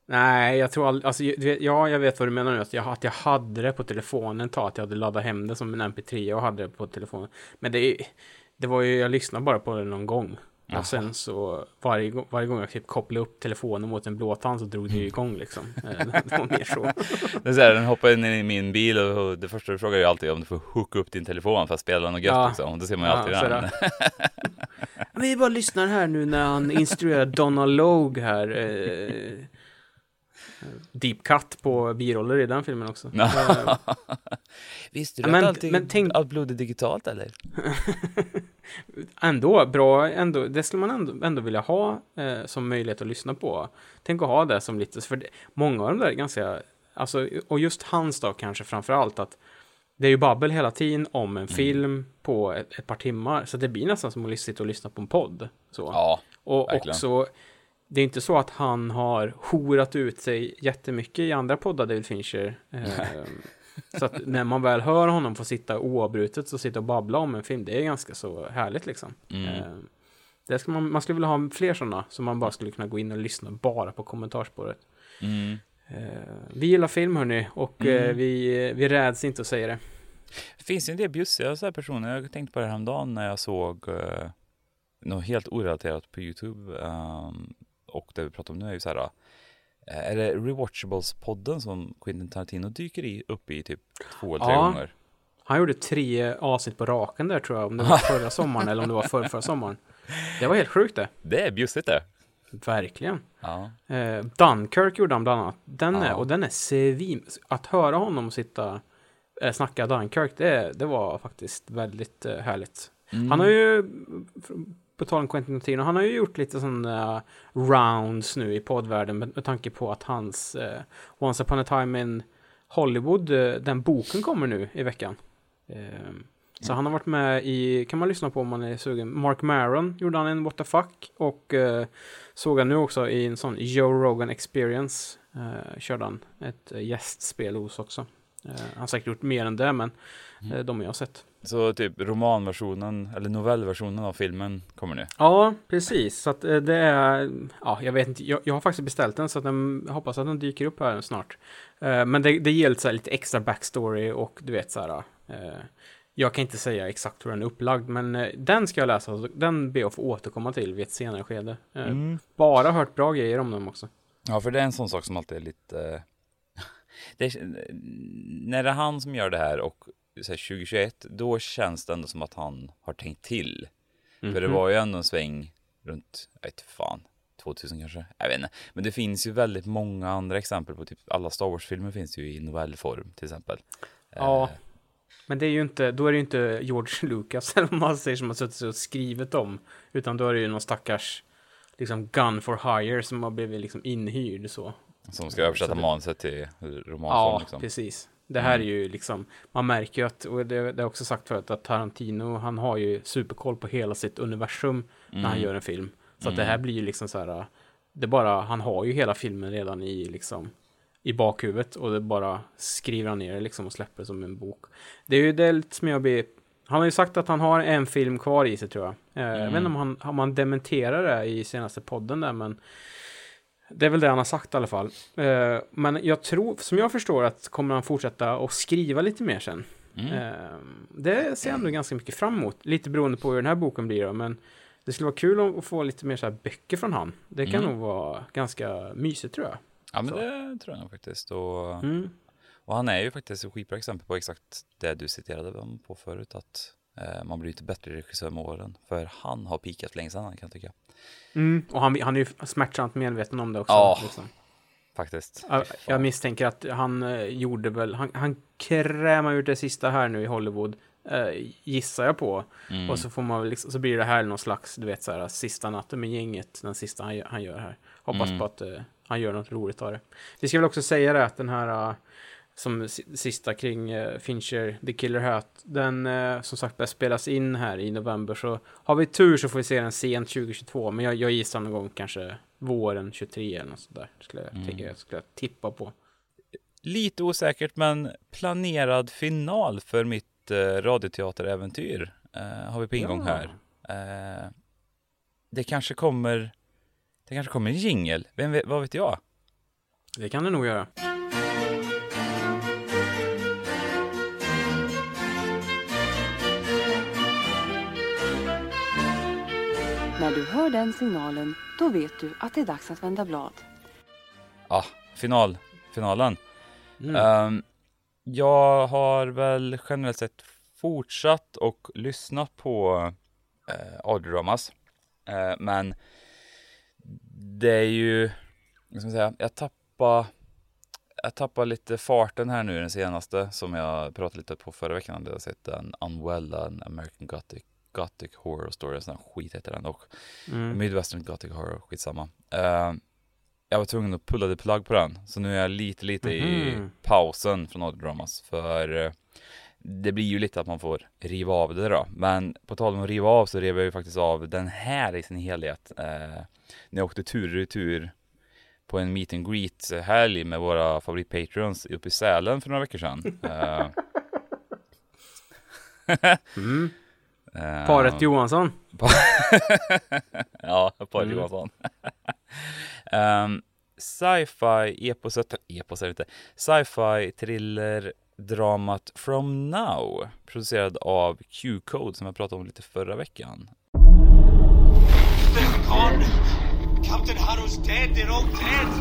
Nej, jag tror alltså, jag vet vad du menar nu. Att jag hade det på telefonen, att jag hade laddat hem det som en MP3 och hade det på telefonen. Men det var ju, jag lyssnade bara på det någon gång. Jaha. Och sen så varje gång jag typ kopplade upp telefonen mot en blåtand så drog det ju igång liksom. Det var mer så. Det är så här, den hoppar in i min bil och det första du frågar ju alltid om du får hooka upp din telefon för att spela något gött liksom. Det ser man ju alltid där. Men vi bara lyssnar här nu när han instruerar Donalog här. Deep cut på biroller i den filmen också. Visste du att allting uploadade digitalt eller? Ändå bra, ändå, det skulle man ändå vilja ha som möjlighet att lyssna på. Tänk att ha det som lite, för det, många av dem där är ganska, alltså, och just hans då kanske framförallt, att det är ju babbel hela tiden om en film på ett par timmar, så det blir nästan som att sitta och lyssna på en podd så. Ja, och verkligen. Också det är inte så att han har horat ut sig jättemycket i andra poddar, David Fincher. Så att när man väl hör honom få sitta oavbrutet så sitta och babbla om en film, det är ganska så härligt liksom. Det ska man skulle vilja ha fler sådana som man bara skulle kunna gå in och lyssna bara på kommentarsspåret. Vi gillar film hörni, och vi räds inte att säga det. Det finns ju en del bjussiga så här personer. Jag tänkte på det här dagen när jag såg något helt orelaterat på YouTube, och det vi pratar om nu är ju så här. Är det Rewatchables-podden som Quentin Tarantino dyker i upp i typ 2 eller 3 gånger? Han gjorde 3 avsnitt på raken där tror jag, om det var förra sommaren eller om det var förra sommaren. Det var helt sjukt det. Det är bjussigt det. Verkligen. Ja. Dunkirk gjorde han bland annat. Den är svin. Att höra honom sitta snacka Dunkirk, det var faktiskt väldigt härligt. Han har ju, på tal om Quentin Tarantino, han har ju gjort lite sådana rounds nu i poddvärlden med tanke på att hans Once Upon a Time in Hollywood, den boken kommer nu i veckan. Så han har varit med i, kan man lyssna på om man är sugen, Mark Maron gjorde han en What the Fuck, och såg han nu också i en sån Joe Rogan Experience, körde han ett gästspel hos också. Han har säkert gjort mer än det, men de jag har sett. Så typ romanversionen eller novellversionen av filmen kommer nu. Ja, precis. Så att det är, ja, jag vet inte. Jag har faktiskt beställt den, så att jag hoppas att den dyker upp här snart. Men det ger så här lite extra backstory, och du vet så här, jag kan inte säga exakt hur den är upplagd, men den ska jag läsa. Den ber jag få återkomma till vid ett senare skede. Bara hört bra grejer om dem också. Ja, för det är en sån sak som alltid är lite, när det är han som gör det här och så här 2021, då känns det ändå som att han har tänkt till. För det var ju ändå en sväng runt, jag vet fan, 2000 kanske, jag vet inte. Men det finns ju väldigt många andra exempel på typ, alla Star Wars-filmer finns ju i novellform till exempel. Ja, men det är ju inte, då är det ju inte George Lucas eller man säger som har suttit och skrivit om, utan då är det ju någon stackars liksom gun for hire som har blivit liksom inhyrd så. Som ska översätta manuset till romanform. Ja, liksom. Precis. Det här är ju liksom, man märker ju att, och det är också sagt förut, att Tarantino, han har ju superkoll på hela sitt universum när han gör en film. Så att det här blir ju liksom så här, det bara, han har ju hela filmen redan i liksom, i bakhuvudet, och det bara skriver han ner det liksom och släpper som en bok. Det är ju det lite som jag blir, han har ju sagt att han har en film kvar i sig tror jag. Jag vet inte om han dementerar det i senaste podden där, men det är väl det han har sagt i alla fall. Men jag tror, som jag förstår, att kommer han fortsätta och skriva lite mer sen. Det ser jag ändå ganska mycket fram emot. Lite beroende på hur den här boken blir då. Men det skulle vara kul att få lite mer så här böcker från han. Det kan nog vara ganska mysigt tror jag. Ja, men så. Det tror jag faktiskt. Och han är ju faktiskt ett skitbra exempel på exakt det du citerade om på förut. Att man blir inte bättre regissör med åren. För han har pikat länge sedan, kan jag tycka. Och han är ju smärtsamt medveten om det också. Ja, liksom. Faktiskt. Jag misstänker att han gjorde väl... Han krämar ut det sista här nu i Hollywood, gissar jag på. Och så får man liksom, så blir det här någon slags, du vet, så här, sista natten med gänget. Den sista han gör här. Hoppas på att han gör något roligt av det. Vi ska väl också säga det att den här... som sista kring Fincher, The Killer här, den som sagt börjar spelas in här i november, så har vi tur så får vi se den sent 2022, men jag gissar någon gång kanske våren 23 eller något sådär, skulle jag tippa på. lite osäkert, men planerad final för mitt radioteateräventyr har vi på ingång här. Det kanske kommer en jingle. Vad vet jag? Det kan det nog göra. När du hör den signalen, då vet du att det är dags att vända blad. Ja, finalen. Jag har väl generellt sett fortsatt och lyssnat på audiodramas. Men det är ju, vad ska man säga, jag tappar lite farten här nu, den senaste som jag pratade lite på förra veckan. Jag har sett en Unwell, en American Gothic Horror Story, sån här skit heter den dock. Midwestern Gothic Horror, skitsamma. Jag var tvungen att pulla det plugg på den. Så nu är jag lite i pausen från audiodramas. För det blir ju lite att man får riva av det då. Men på tal om att riva av, så rev jag ju faktiskt av den här i sin helhet. När jag åkte tur på en meet and greet härlig med våra favoritpatrons uppe i Sälen för några veckor sedan. Paret Johansson. Ja, paret Johansson. Sci-fi sci-fi thriller dramat From Now, producerad av Q-Code, som jag pratade om lite förra veckan. They're gone. Captain Harrow's dead. They're all dead.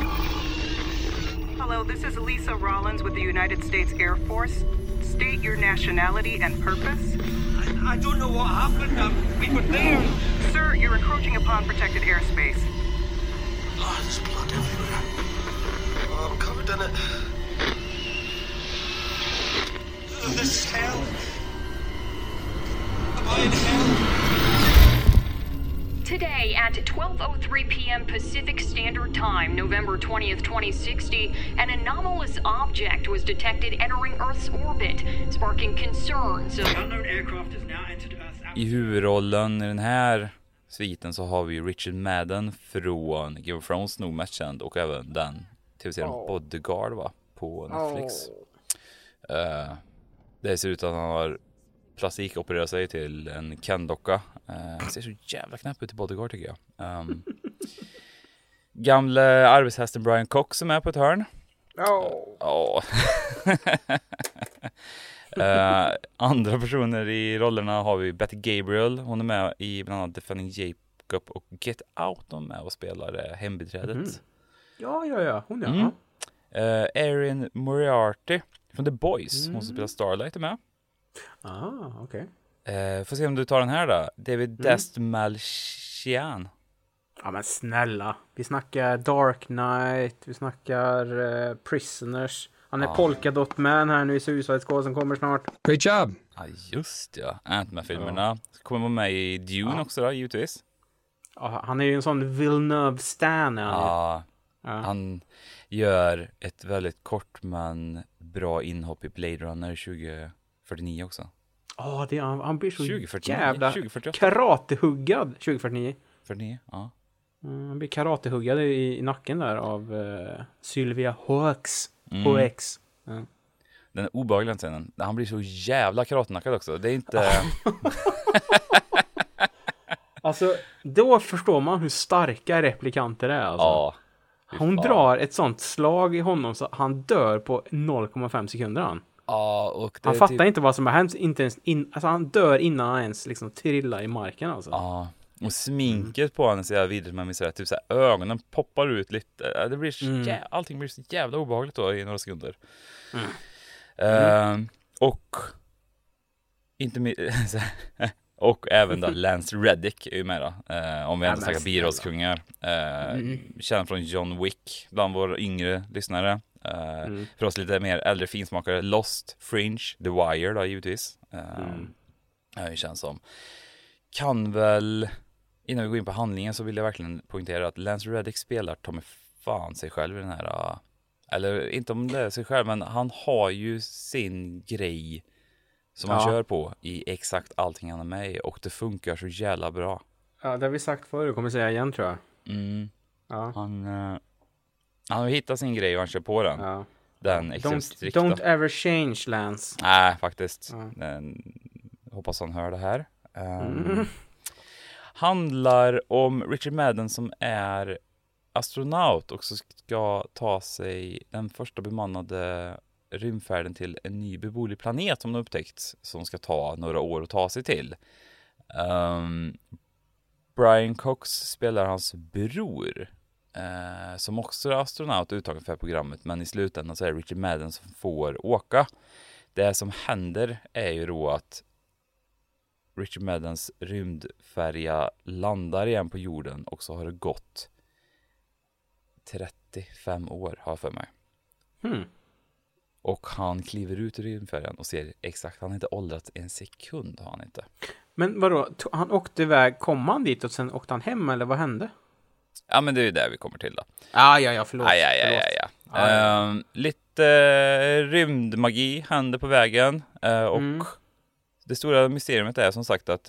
Hello, this is Lisa Rollins with the United States Air Force. State your nationality and purpose. I don't know what happened. We were there. Sir, you're encroaching upon protected airspace. Oh, there's blood everywhere. Oh, I'm covered in it. This is hell. Am I in hell? Today at 12:03 p.m. Pacific Standard Time, November 20th, 2060, an anomalous object was detected entering Earth's orbit, sparking concerns of... Unknown aircraft has now entered Earth's atmosphere. I huvudrollen i den här sviten så har vi Richard Madden från Game of Thrones, nog mest känd, och även den tv-serien Bodyguard, va, på Netflix. Det ser ut att han har plastikopererat sig till en Ken-docka. Ser så jävla knäpp ut i Bodyguard, tycker jag. Gamle arbetshästen Brian Cox som är på ett hörn. Andra personer i rollerna har vi Betty Gabriel. Hon är med i bland annat Defending Jacob och Get Out. Hon är med och spelar hembiträdet. Ja. Hon är Erin Moriarty från The Boys. Hon som spelar Starlight är med. Får se om du tar den här då. David Dastmalchian. Ja, men snälla. Vi snackar Dark Knight. Vi snackar Prisoners. Han är Polkadot Man här nu i Suicide Squad som kommer snart. Great job! Ja, just ja. Ant-Man-filmerna. Kommer vara med i Dune också då, givetvis. Ja, han är ju en sån Villeneuve-stan. Han gör ett väldigt kort men bra inhopp i Blade Runner 2049 också. Det är han blir så 2049, jävla 2048. Karatehuggad 2049. 49, ja. Han blir karatehuggad i nacken där av Sylvia Hawkes. Den är obehaglig scenen. Han blir så jävla karatnackad också. Det är inte... Alltså, då förstår man hur starka replikanter är. Alltså. Hon drar ett sånt slag i honom så han dör på 0,5 sekunder. Och det han fattar inte vad som har hänt. Inte ens alltså, han dör innan han ens liksom trillar i marken. Alltså. Och sminket på henne ser jag vidare, men jag typ så här, ögonen poppar ut lite. Det blir så allting blir så jävla obehagligt då i några sekunder. Och inte och även då Lance Reddick är ju med då, om vi ändå snackar birollskungar. Känd från John Wick bland våra yngre lyssnare. För oss lite mer äldre finsmakare, Lost, Fringe, The Wire då givetvis. Känns som kan väl. Innan vi går in på handlingen så vill jag verkligen poängtera att Lance Reddick spelar Tommy fan sig själv i den här... Eller inte om det är sig själv, men han har ju sin grej som han kör på i exakt allting han är med i. Och det funkar så jävla bra. Ja, det har vi sagt förut. Kommer säga igen, tror jag. Han har hittat sin grej och han kör på den. den extremstrikt. Don't ever change, Lance. Nej, faktiskt. Hoppas han hör det här. Handlar om Richard Madden som är astronaut och så ska ta sig den första bemannade rymdfärden till en ny beboelig planet som de upptäckt, som ska ta några år att ta sig till. Brian Cox spelar hans bror, som också är astronaut uttagen för programmet, men i slutändan så är Richard Madden som får åka. Det som händer är ju då att Richard Maddens rymdfärja landar igen på jorden, och så har det gått 35 år har jag för mig. Och han kliver ut ur rymdfärjan och ser exakt, han har inte åldrat en sekund har han inte. Men vadå, han åkte iväg, kom han dit och sen åkte han hem, eller vad hände? Ja, men det är ju där vi kommer till då. Förlåt. Lite rymdmagi hände på vägen, och det stora mysteriet är som sagt att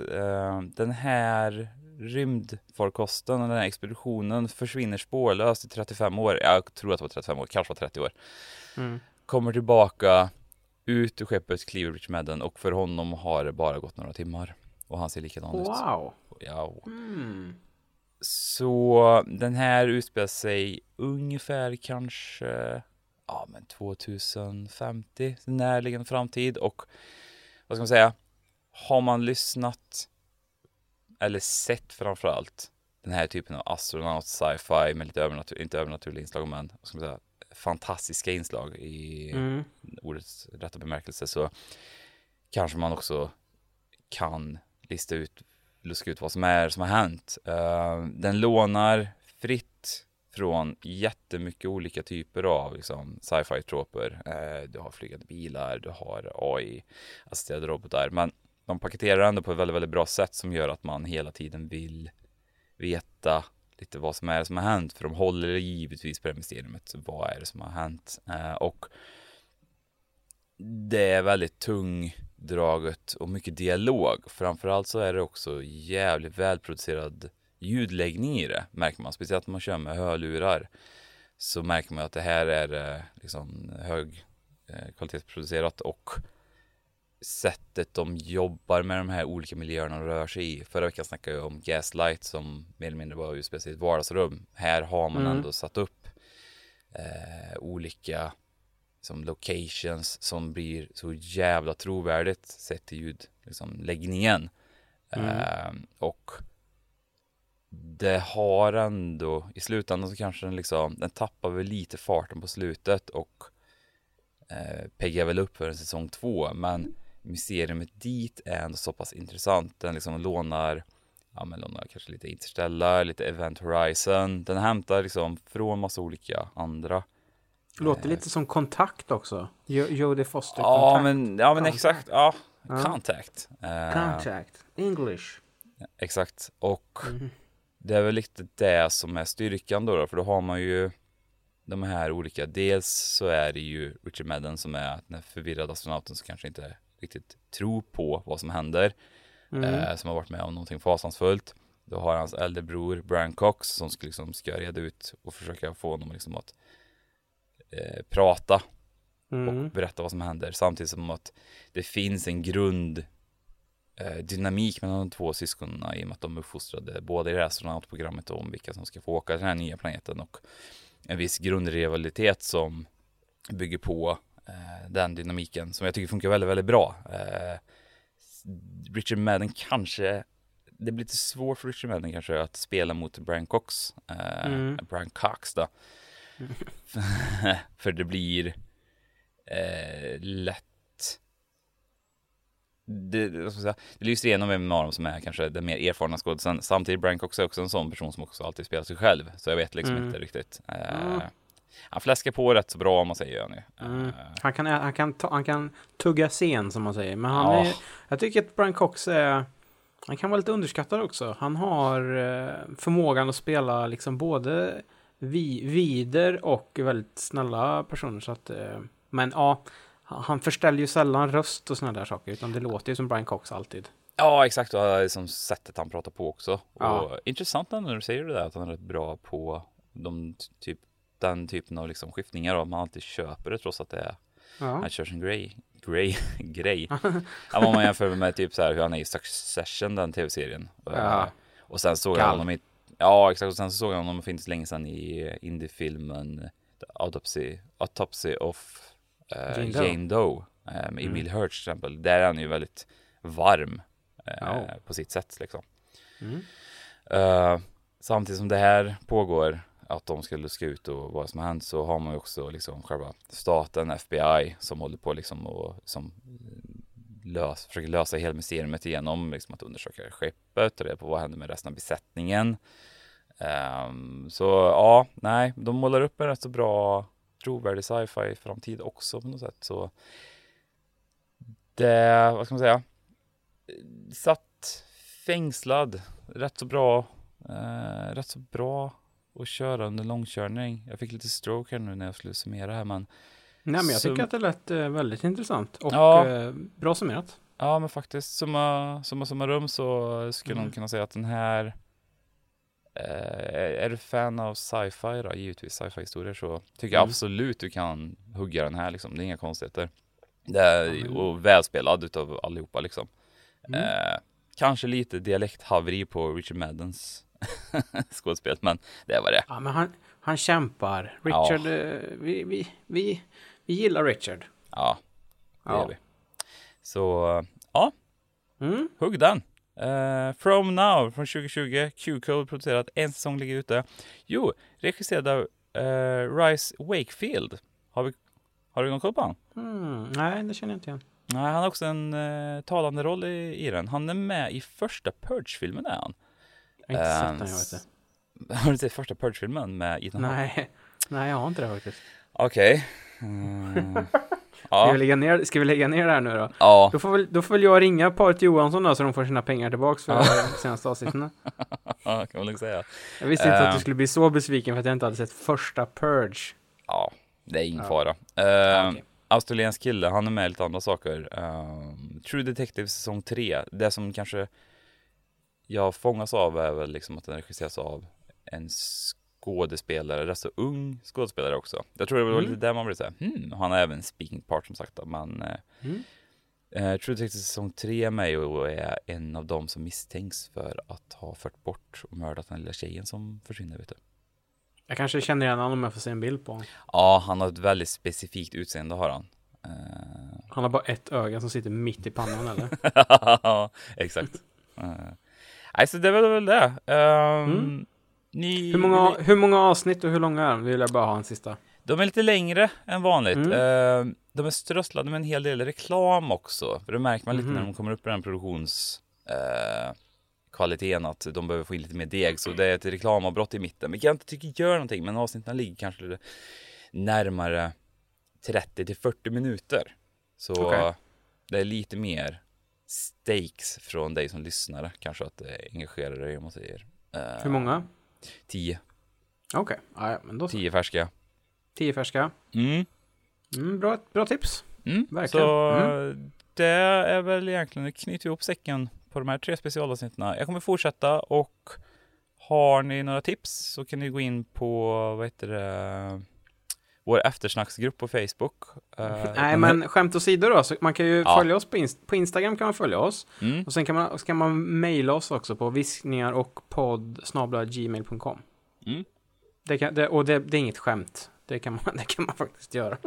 den här rymdfarkosten, den här expeditionen försvinner spårlöst i 35 år. Jag tror att det var 35 år, kanske var 30 år. Kommer tillbaka, ut ur skeppet, kliver Richard Madden, och för honom har det bara gått några timmar. Och han ser likadan ut. Så den här utspelar sig ungefär kanske 2050, närliggande framtid. Och vad ska man säga, har man lyssnat eller sett framförallt den här typen av astronaut sci-fi med lite inte övernaturliga inslag, men vad ska man säga, fantastiska inslag i ordets rätta bemärkelse, så kanske man också kan luska ut vad som har hänt. Den lånar fritt från jättemycket olika typer av liksom sci-fi-troper. Du har flygande bilar, du har AI-assisterade robotar, men de paketerar ändå på ett väldigt, väldigt bra sätt som gör att man hela tiden vill veta lite vad som har hänt, för de håller givetvis på det mysteriet, vad är det som har hänt. Och det är väldigt tungdraget och mycket dialog. Framförallt så är det också jävligt välproducerad ljudläggning i det, märker man. Speciellt när man kör med hörlurar så märker man att det här är liksom hög kvalitetsproducerat, och sättet de jobbar med de här olika miljöerna rör sig i. Förra veckan snackade jag om Gaslight som mer eller mindre var utspelat i ett vardagsrum. Här har man ändå satt upp olika som locations som blir så jävla trovärdigt sett till ljudläggningen. Och det har ändå i slutändan så kanske den tappar väl lite farten på slutet och peggar väl upp för en säsong 2, men mysteriet dit är ändå så pass intressant. Den lånar kanske lite Interstellar, lite Event Horizon. Den hämtar från massa olika andra. Låter lite som Kontakt också. Jodie Foster. Ja men exakt. Ja, Kontakt. Kontakt. English. Exakt. Och det är väl lite det som är styrkan då, för då har man ju de här olika, dels så är det ju Richard Madden som är den förvirrade astronauten som kanske inte riktigt tror på vad som händer, som har varit med om någonting fasansfullt. Då har hans äldre bror Brian Cox som ska reda ut och försöka få honom att prata och berätta vad som händer, samtidigt som att det finns en grunddynamik mellan de två syskonen i och med att de uppfostrade båda i det här astronautprogrammet om vilka som ska få åka till den här nya planeten, och en viss grundrivalitet som bygger på den dynamiken som jag tycker funkar väldigt, väldigt bra. Richard Madden kanske, det blir lite svårt för Richard Madden kanske att spela mot Brian Cox. Brian Cox då. För det blir lätt. Det lyser igenom vem av dem som är kanske den mer erfarna skådespelaren. Samtidigt Brian Cox är också en sån person som också alltid spelar sig själv. Så jag vet inte riktigt. Han fläskar på rätt så bra om man säger nu. Han kan tugga scen som man säger. Men jag tycker att Brian Cox är... Han kan vara lite underskattad också. Han har förmågan att spela både vider och väldigt snälla personer. Så att, men ja... Han förställer ju sällan röst och såna där saker, utan det låter ju som Brian Cox alltid. Ja, exakt. Och det är som sättet han pratar på också. Ja. Och intressant när du säger det där, att han är rätt bra på de typ den typen av liksom skiftningar då, man alltid köper det trots att det är han kör sin grej. Ja, man jämför med typ så här hur han är i Succession, den tv-serien. Och sen såg jag honom i, ja exakt, och sen så såg jag honom finns länge sedan i indiefilmen Autopsy of Jane Doe med Emil Hirsch till exempel. Där är han ju väldigt varm på sitt sätt liksom. Samtidigt som det här pågår, att de skulle luska ut och vad som hänt, så har man ju också liksom själva staten, FBI, som håller på liksom och som försöker lösa hela mysteriet genom liksom att undersöka skeppet och det på vad händer med resten av besättningen. Så ja, nej, de målar upp en rätt så bra trovärdig sci-fi framtid också på något sätt. Så det, vad ska man säga, satt fängslad, rätt så bra och köra under långkörning. Jag fick lite stroke här nu när jag skulle summera här. Men jag tycker att det lät väldigt intressant och bra summerat. Ja, men faktiskt summarum så skulle man kunna säga att den här är du fan av sci-fi då, givetvis sci-fi-historier, så tycker jag absolut du kan hugga den här liksom. Det är inga konstigheter. Det är och välspelad utav allihopa liksom. Kanske lite dialekthaveri på Richard Maddens skådespel, men det var det. Ja, men han kämpar. Richard, vi gillar Richard. Ja, det gör vi. Så, ja. Hugg den. From Now, från 2020. Q-Code producerat. En säsong ligger ute. Jo, regisserad av Rice Wakefield. Har du någon koll på han? Nej, det känner jag inte igen. Nej, han har också en talande roll i den. Han är med i första Purge-filmen, är han. Jag har inte sett den, jag vet inte. Har du sett första Purge-filmen med Ethan Hawke? Nej, jag har inte det faktiskt. Okej. Ska vi lägga ner det här nu då? Ja. Då får väl jag ringa paret Johansson då, så de får sina pengar tillbaka för senaste avsnitterna. Ja, kan man säga. Jag visste inte att du skulle bli så besviken för att jag inte hade sett första Purge. Ja, det är ingen fara. Okay. Australiensk kille, han är med lite andra saker. True Detective säsong 3. Det som kanske jag fångas av är väl liksom att den regisseras av en skådespelare, rätt så ung skådespelare också. Jag tror det var lite där man blev såhär, han har även speaking part som sagt då, men True Detective säsong 3 är med och är en av dem som misstänks för att ha fört bort och mördat den lilla tjejen som försvinner, vet du. Jag kanske känner igen honom om jag får se en bild på honom. Ja, han har ett väldigt specifikt utseende, har han. Han har bara ett öga som sitter mitt i pannan, eller? Ja, exakt. Alltså, det var väl det. Hur många avsnitt och hur långa är de? Vill jag bara ha en sista. De är lite längre än vanligt. De är strösslade med en hel del reklam också. För det märker man lite när de kommer upp i den produktions... kvaliteten att de behöver få in lite mer deg, så det är ett reklamavbrott i mitten. Vilket jag inte tycker gör någonting, men avsnitten ligger kanske närmare 30-40 minuter. Så det är lite mer stakes från dig som lyssnare. Kanske att engagera dig, om man säger. Hur många? 10. Okej, ja, men då så. 10 färska. 10 färska. Bra tips. Verkligen. Så det är väl egentligen, det knyter ihop säcken på de här 3 specialavsnitterna. Jag kommer fortsätta, och har ni några tips så kan ni gå in på vår eftersnacksgrupp på Facebook. Nej, men skämt åsido då, så man kan ju följa oss på Instagram, kan man följa oss. Och sen kan man mejla oss också på viskningarochpodd@gmail.com. Det är inget skämt. Det kan man faktiskt göra.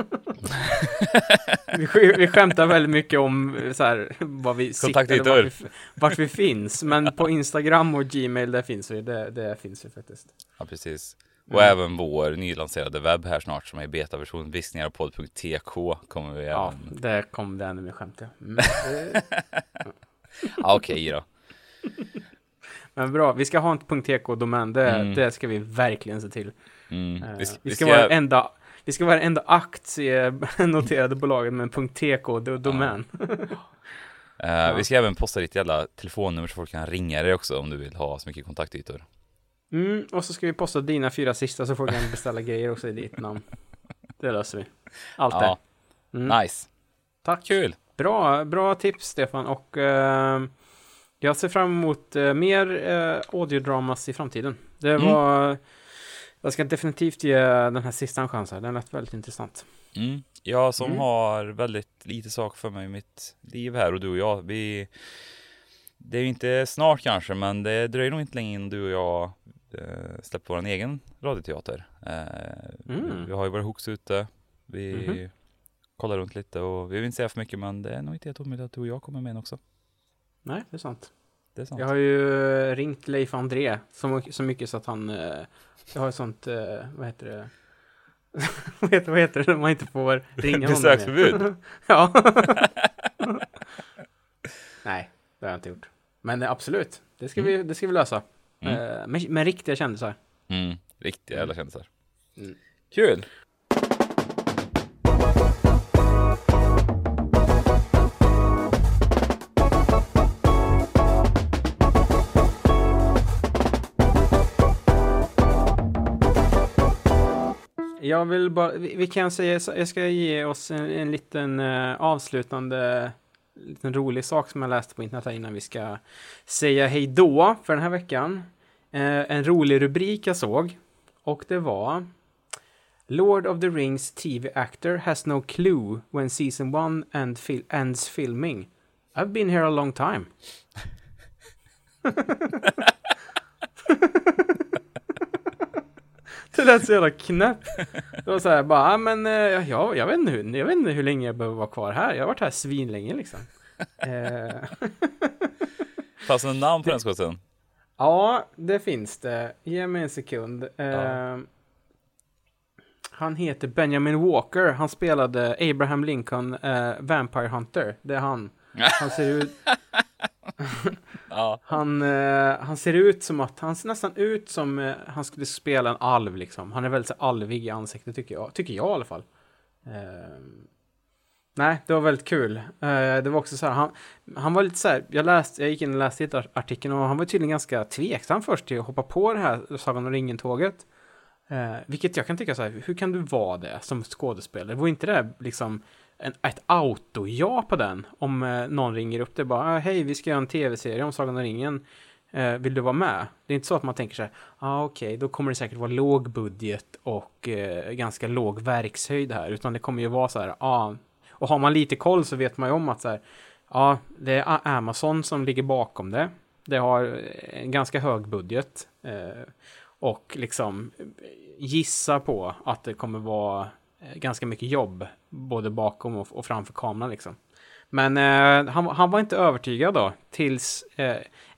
vi skämtar väldigt mycket om så här, vad vi sitter, vart vi finns. Men på Instagram och Gmail, där finns vi. Det finns vi faktiskt. Ja, precis. Och även vår nylanserade webb här snart, som är betaversion, viskningarochpodd.tk, kommer vi även... där kom det ännu mer skämt. Okej då. Men bra, vi ska ha en .tk-domän. Det ska vi verkligen se till. Vi ska vara enda aktienoterade bolaget med en .tk-domän. Vi ska även posta ditt jävla telefonnummer så folk kan ringa dig också, om du vill ha så mycket kontaktytor. Och så ska vi posta dina 4 sista, så folk kan beställa grejer också i ditt namn. Det löser vi. Allt det. Nice. Tack. Kul. Bra tips, Stefan. Och jag ser fram emot mer audiodramas i framtiden. Det var... Jag ska definitivt ge den här sista en chans här. Den lät väldigt intressant. Mm. Jag som har väldigt lite sak för mig i mitt liv här, och du och jag, vi... Det är ju inte snart kanske, men det dröjer nog inte länge innan du och jag släpper vår egen radioteater. Vi har ju våra hooks ute. Vi kollar runt lite, och vi vill inte säga för mycket, men det är nog inte helt omöjligt att du och jag kommer med också. Nej, det är sant. Det är sant. Jag har ju ringt Leif André så mycket så att han... Jag har ett sånt... Vad heter det? Vad heter det? Man inte får ringa honom. Besöksförbud? Ja. Nej. Det har jag inte gjort. Men absolut, det ska vi lösa. Med riktiga kändisar. Mm. Riktiga jävla kändisar. Mm. Kul! Jag vill bara... Vi kan säga... Jag ska ge oss en liten avslutande... En rolig sak som jag läste på internet innan vi ska säga hej då för den här veckan. En rolig rubrik jag såg. Och det var... Lord of the Rings TV actor has no clue when season 1 ends filming. I've been here a long time. Det lät så jävla knäpp. Det var så här bara, men jag vet inte hur länge jag behöver vara kvar här. Jag har varit här svinlänge liksom. Fast en namn på den skotsen. Ja, det finns det. Ge mig en sekund. Ja. Han heter Benjamin Walker. Han spelade Abraham Lincoln Vampire Hunter. Det är han. Han ser ut... han ser ut som att han ser nästan ut som han skulle spela en alv liksom. Han är väldigt så alvig i ansiktet, tycker jag i alla fall. Nej, det var väldigt kul. Det var också så här, han var lite så här, jag gick in och läste ett artikeln, och han var tydligen ganska tveksam först till att hoppa på det här Sagan om ringen-tåget. Vilket jag kan tycka så här, hur kan du vara det som skådespelare? Var inte det liksom ett auto-ja på den om någon ringer upp det bara, hej, vi ska göra en tv-serie om Sagan om ringen, vill du vara med? Det är inte så att man tänker så här, okej, då kommer det säkert vara låg budget och ganska låg verkshöjd här, utan det kommer ju vara så här, och har man lite koll så vet man ju om att så här, det är Amazon som ligger bakom det. Det har en ganska hög budget, och liksom gissa på att det kommer vara ganska mycket jobb både bakom och framför kameran liksom. Men han var inte övertygad då, tills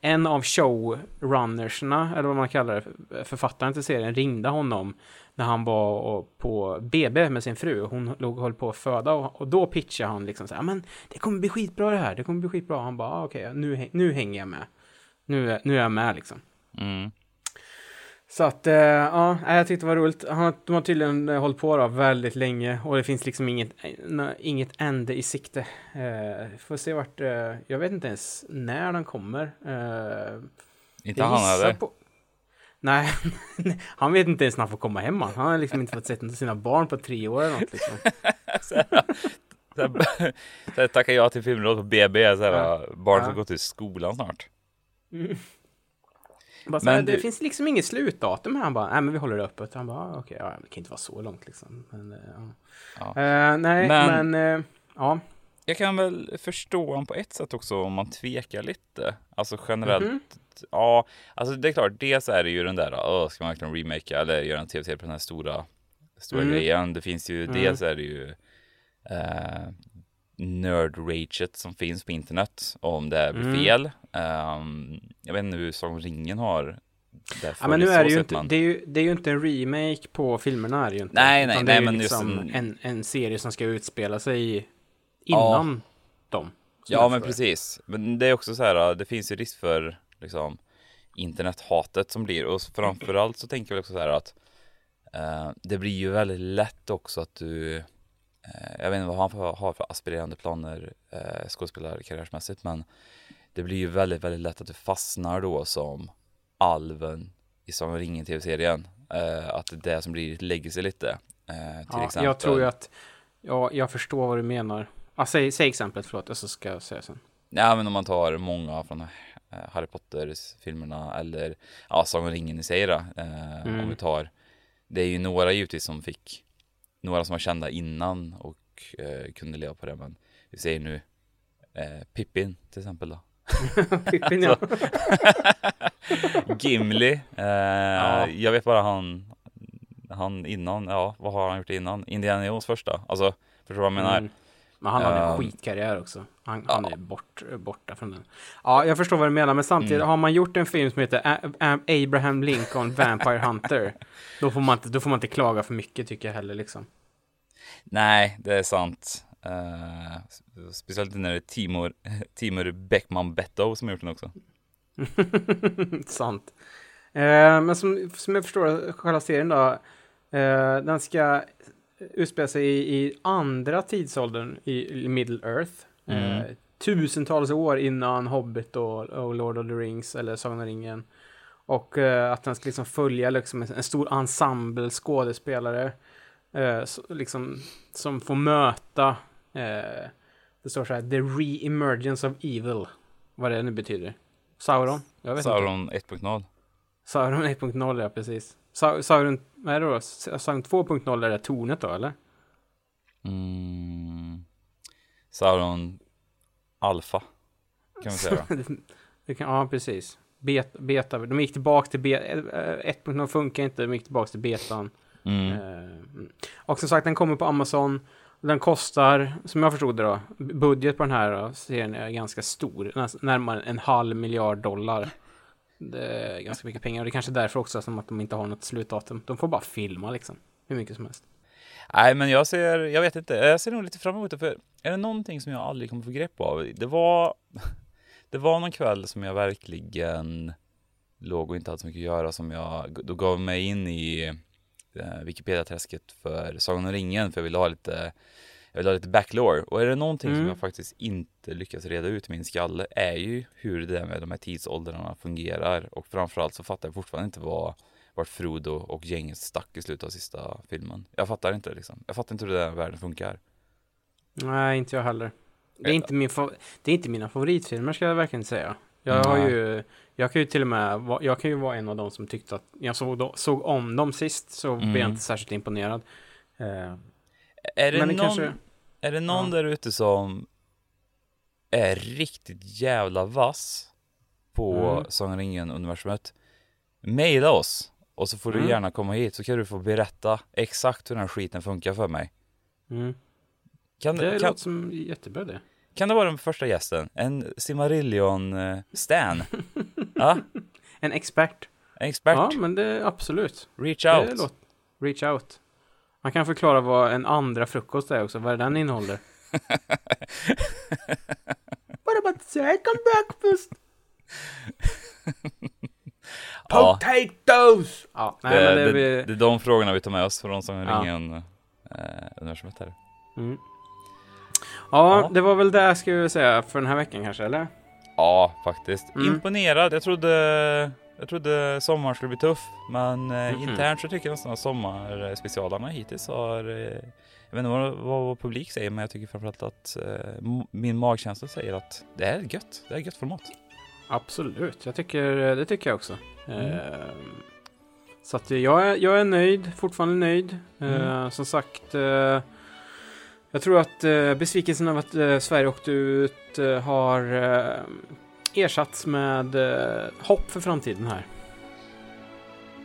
en av showrunnersna, eller vad man kallar det, författaren till serien, ringde honom när han var på BB med sin fru. Hon höll på att föda, och då pitchade han liksom så här, men det kommer bli skitbra det här, det kommer bli skitbra. Han bara, okej, nu hänger jag med. Nu är jag med liksom. Mm. Så att, jag tyckte det var roligt. De har tydligen hållit på då väldigt länge, och det finns liksom inget ände i sikte. Får se vart, jag vet inte ens när den kommer. Inte han eller? Nej, han vet inte ens när han får komma hemma. Han har liksom inte fått sett sina barn på 3 år eller något liksom. så här, tackar jag till filmråd på BB, så här, barn som går till skolan snart. Mm. Så här, det finns liksom inget slutdatum här. Han bara, nej men vi håller det öppet. Han bara, okej, det kan inte vara så långt liksom. Men, jag kan väl förstå honom på ett sätt också, om man tvekar lite. Alltså generellt, ja. Alltså det är klart, dels är det ju den där, ska man verkligen remake eller göra en tv-serie på den här stora grejen. Det finns ju, dels är det ju nerd-raget som finns på internet om det här blir fel. Jag vet inte hur Sagan om ringen har... men nu är det ju inte... Man... Det är ju inte en remake på filmerna, är det ju inte. Nej, men liksom just... En serie som ska utspela sig innan dem. Ja, men precis. Men det är också så här, det finns ju risk för liksom internethatet som blir. Och framförallt så tänker jag också så här att det blir ju väldigt lätt också att du... Jag vet inte vad han har för aspirerande planer skådespelare karriärsmässigt, men det blir ju väldigt, väldigt lätt att du fastnar då som alven i Sagan om ringen tv-serien. Att det är det som blir legacy lite. Till exempel. Jag tror ju att jag förstår vad du menar. Säg exemplet, förlåt, så ska jag säga sen. Ja, men om man tar många från Harry Potter-filmerna eller Sagan om ringen i sig då, om vi tar det är ju några givetvis som fick, några som var kända innan och kunde leva på det, men vi ser nu Pippin till exempel då. Pippin, ja. Gimli. Ja. Jag vet bara han innan, ja, vad har han gjort innan? Indiana Jones första. Alltså, förstår vad jag menar? Men han hade en skitkarriär också. Han är borta från den. Ja, jag förstår vad du menar, men samtidigt har man gjort en film som heter Abraham Lincoln Vampire Hunter, då får man inte klaga för mycket, tycker jag heller liksom. Nej, det är sant. Speciellt när det är Timur Beckman Beto som har gjort den också. Sant. Men som jag förstår själva serien då, den ska utspela sig i andra tidsåldern i Middle Earth. Tusentals år innan Hobbit och Lord of the Rings eller Sagan om ringen. Och att den ska liksom följa liksom en stor ensemble skådespelare liksom, som får möta det står så här: The Re-Emergence of Evil, vad det nu betyder. Sauron, jag vet Sauron inte. 1.0. Sauron 1.0, ja, precis. Sauron, vad är det då? Sauron 2.0 är det tornet då, eller? Sauron alfa, kan vi säga. Ja, precis. Beta. De gick tillbaka till 1.0 funkar inte, de gick tillbaka till betan. Och som sagt, den kommer på Amazon. Den kostar, som jag förstod det då, budget på den här då, serien är ganska stor. Närmare $500 million. Det är ganska mycket pengar. Och det är kanske därför också som att de inte har något slutdatum. De får bara filma liksom, hur mycket som helst. Nej, men jag ser nog lite fram emot det. För är det någonting som jag aldrig kommer få grepp av? Det var någon kväll som jag verkligen låg och inte hade så mycket att göra, som då gav mig in i Wikipedia-träsket för Sagan om ringen, för jag vill ha lite backlore. Och är det någonting som jag faktiskt inte lyckas reda ut i min skalle, är ju hur det med de här tidsåldrarna fungerar. Och framförallt så fattar jag fortfarande inte vart Frodo och gänget stack i slutet av sista filmen. Jag fattar inte liksom. Jag fattar inte hur den världen funkar. Nej, inte jag heller. Det är inte mina favoritfilmer, ska jag verkligen säga. Jag kan ju vara en av dem som tyckte att jag såg om dem sist, så blev jag inte särskilt imponerad. Är det någon där ute som är riktigt jävla vass på Sagan om ringen-universumet? Maila oss och så får du gärna komma hit, så kan du få berätta exakt hur den här skiten funkar för mig. Det låter som jättebra det. Kan det vara den första gästen? En Simarillion-stan? Ja? En expert? Ja, men det är absolut. Reach out. Man kan förklara vad en andra frukost är också. Vad är den innehåller? What about second breakfast? Potatoes! Ja, nej, det är de frågorna vi tar med oss för de som ringer en universummättare. Ja, det var väl det, ska vi säga, för den här veckan kanske, eller? Ja, faktiskt. Imponerad. Jag trodde sommaren skulle bli tuff, men internt så tycker jag att sommarspecialarna hittills har... jag vet inte vad vår publik säger, men jag tycker framförallt att min magkänsla säger att det är gött. Det är gött format. Absolut. Det tycker jag också. Så att jag är nöjd. Fortfarande nöjd. Som sagt... jag tror att besvikelsen av att Sverige åkte ut har ersatts med hopp för framtiden här.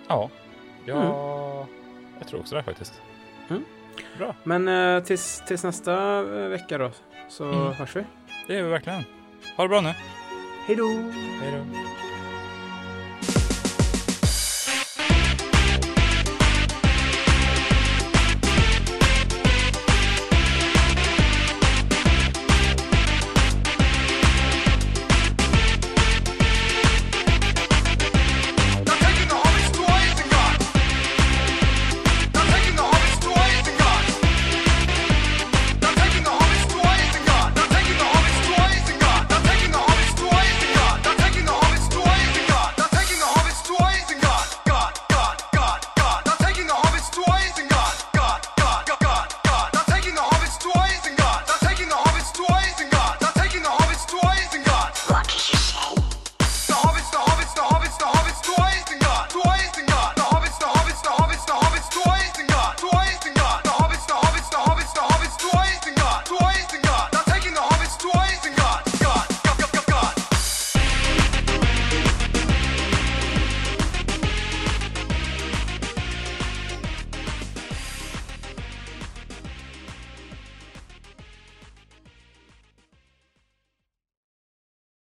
Ja, jag tror också det faktiskt. Bra. Men tills nästa vecka då, så hörs vi. Det gör vi verkligen. Ha det bra nu. Hej då.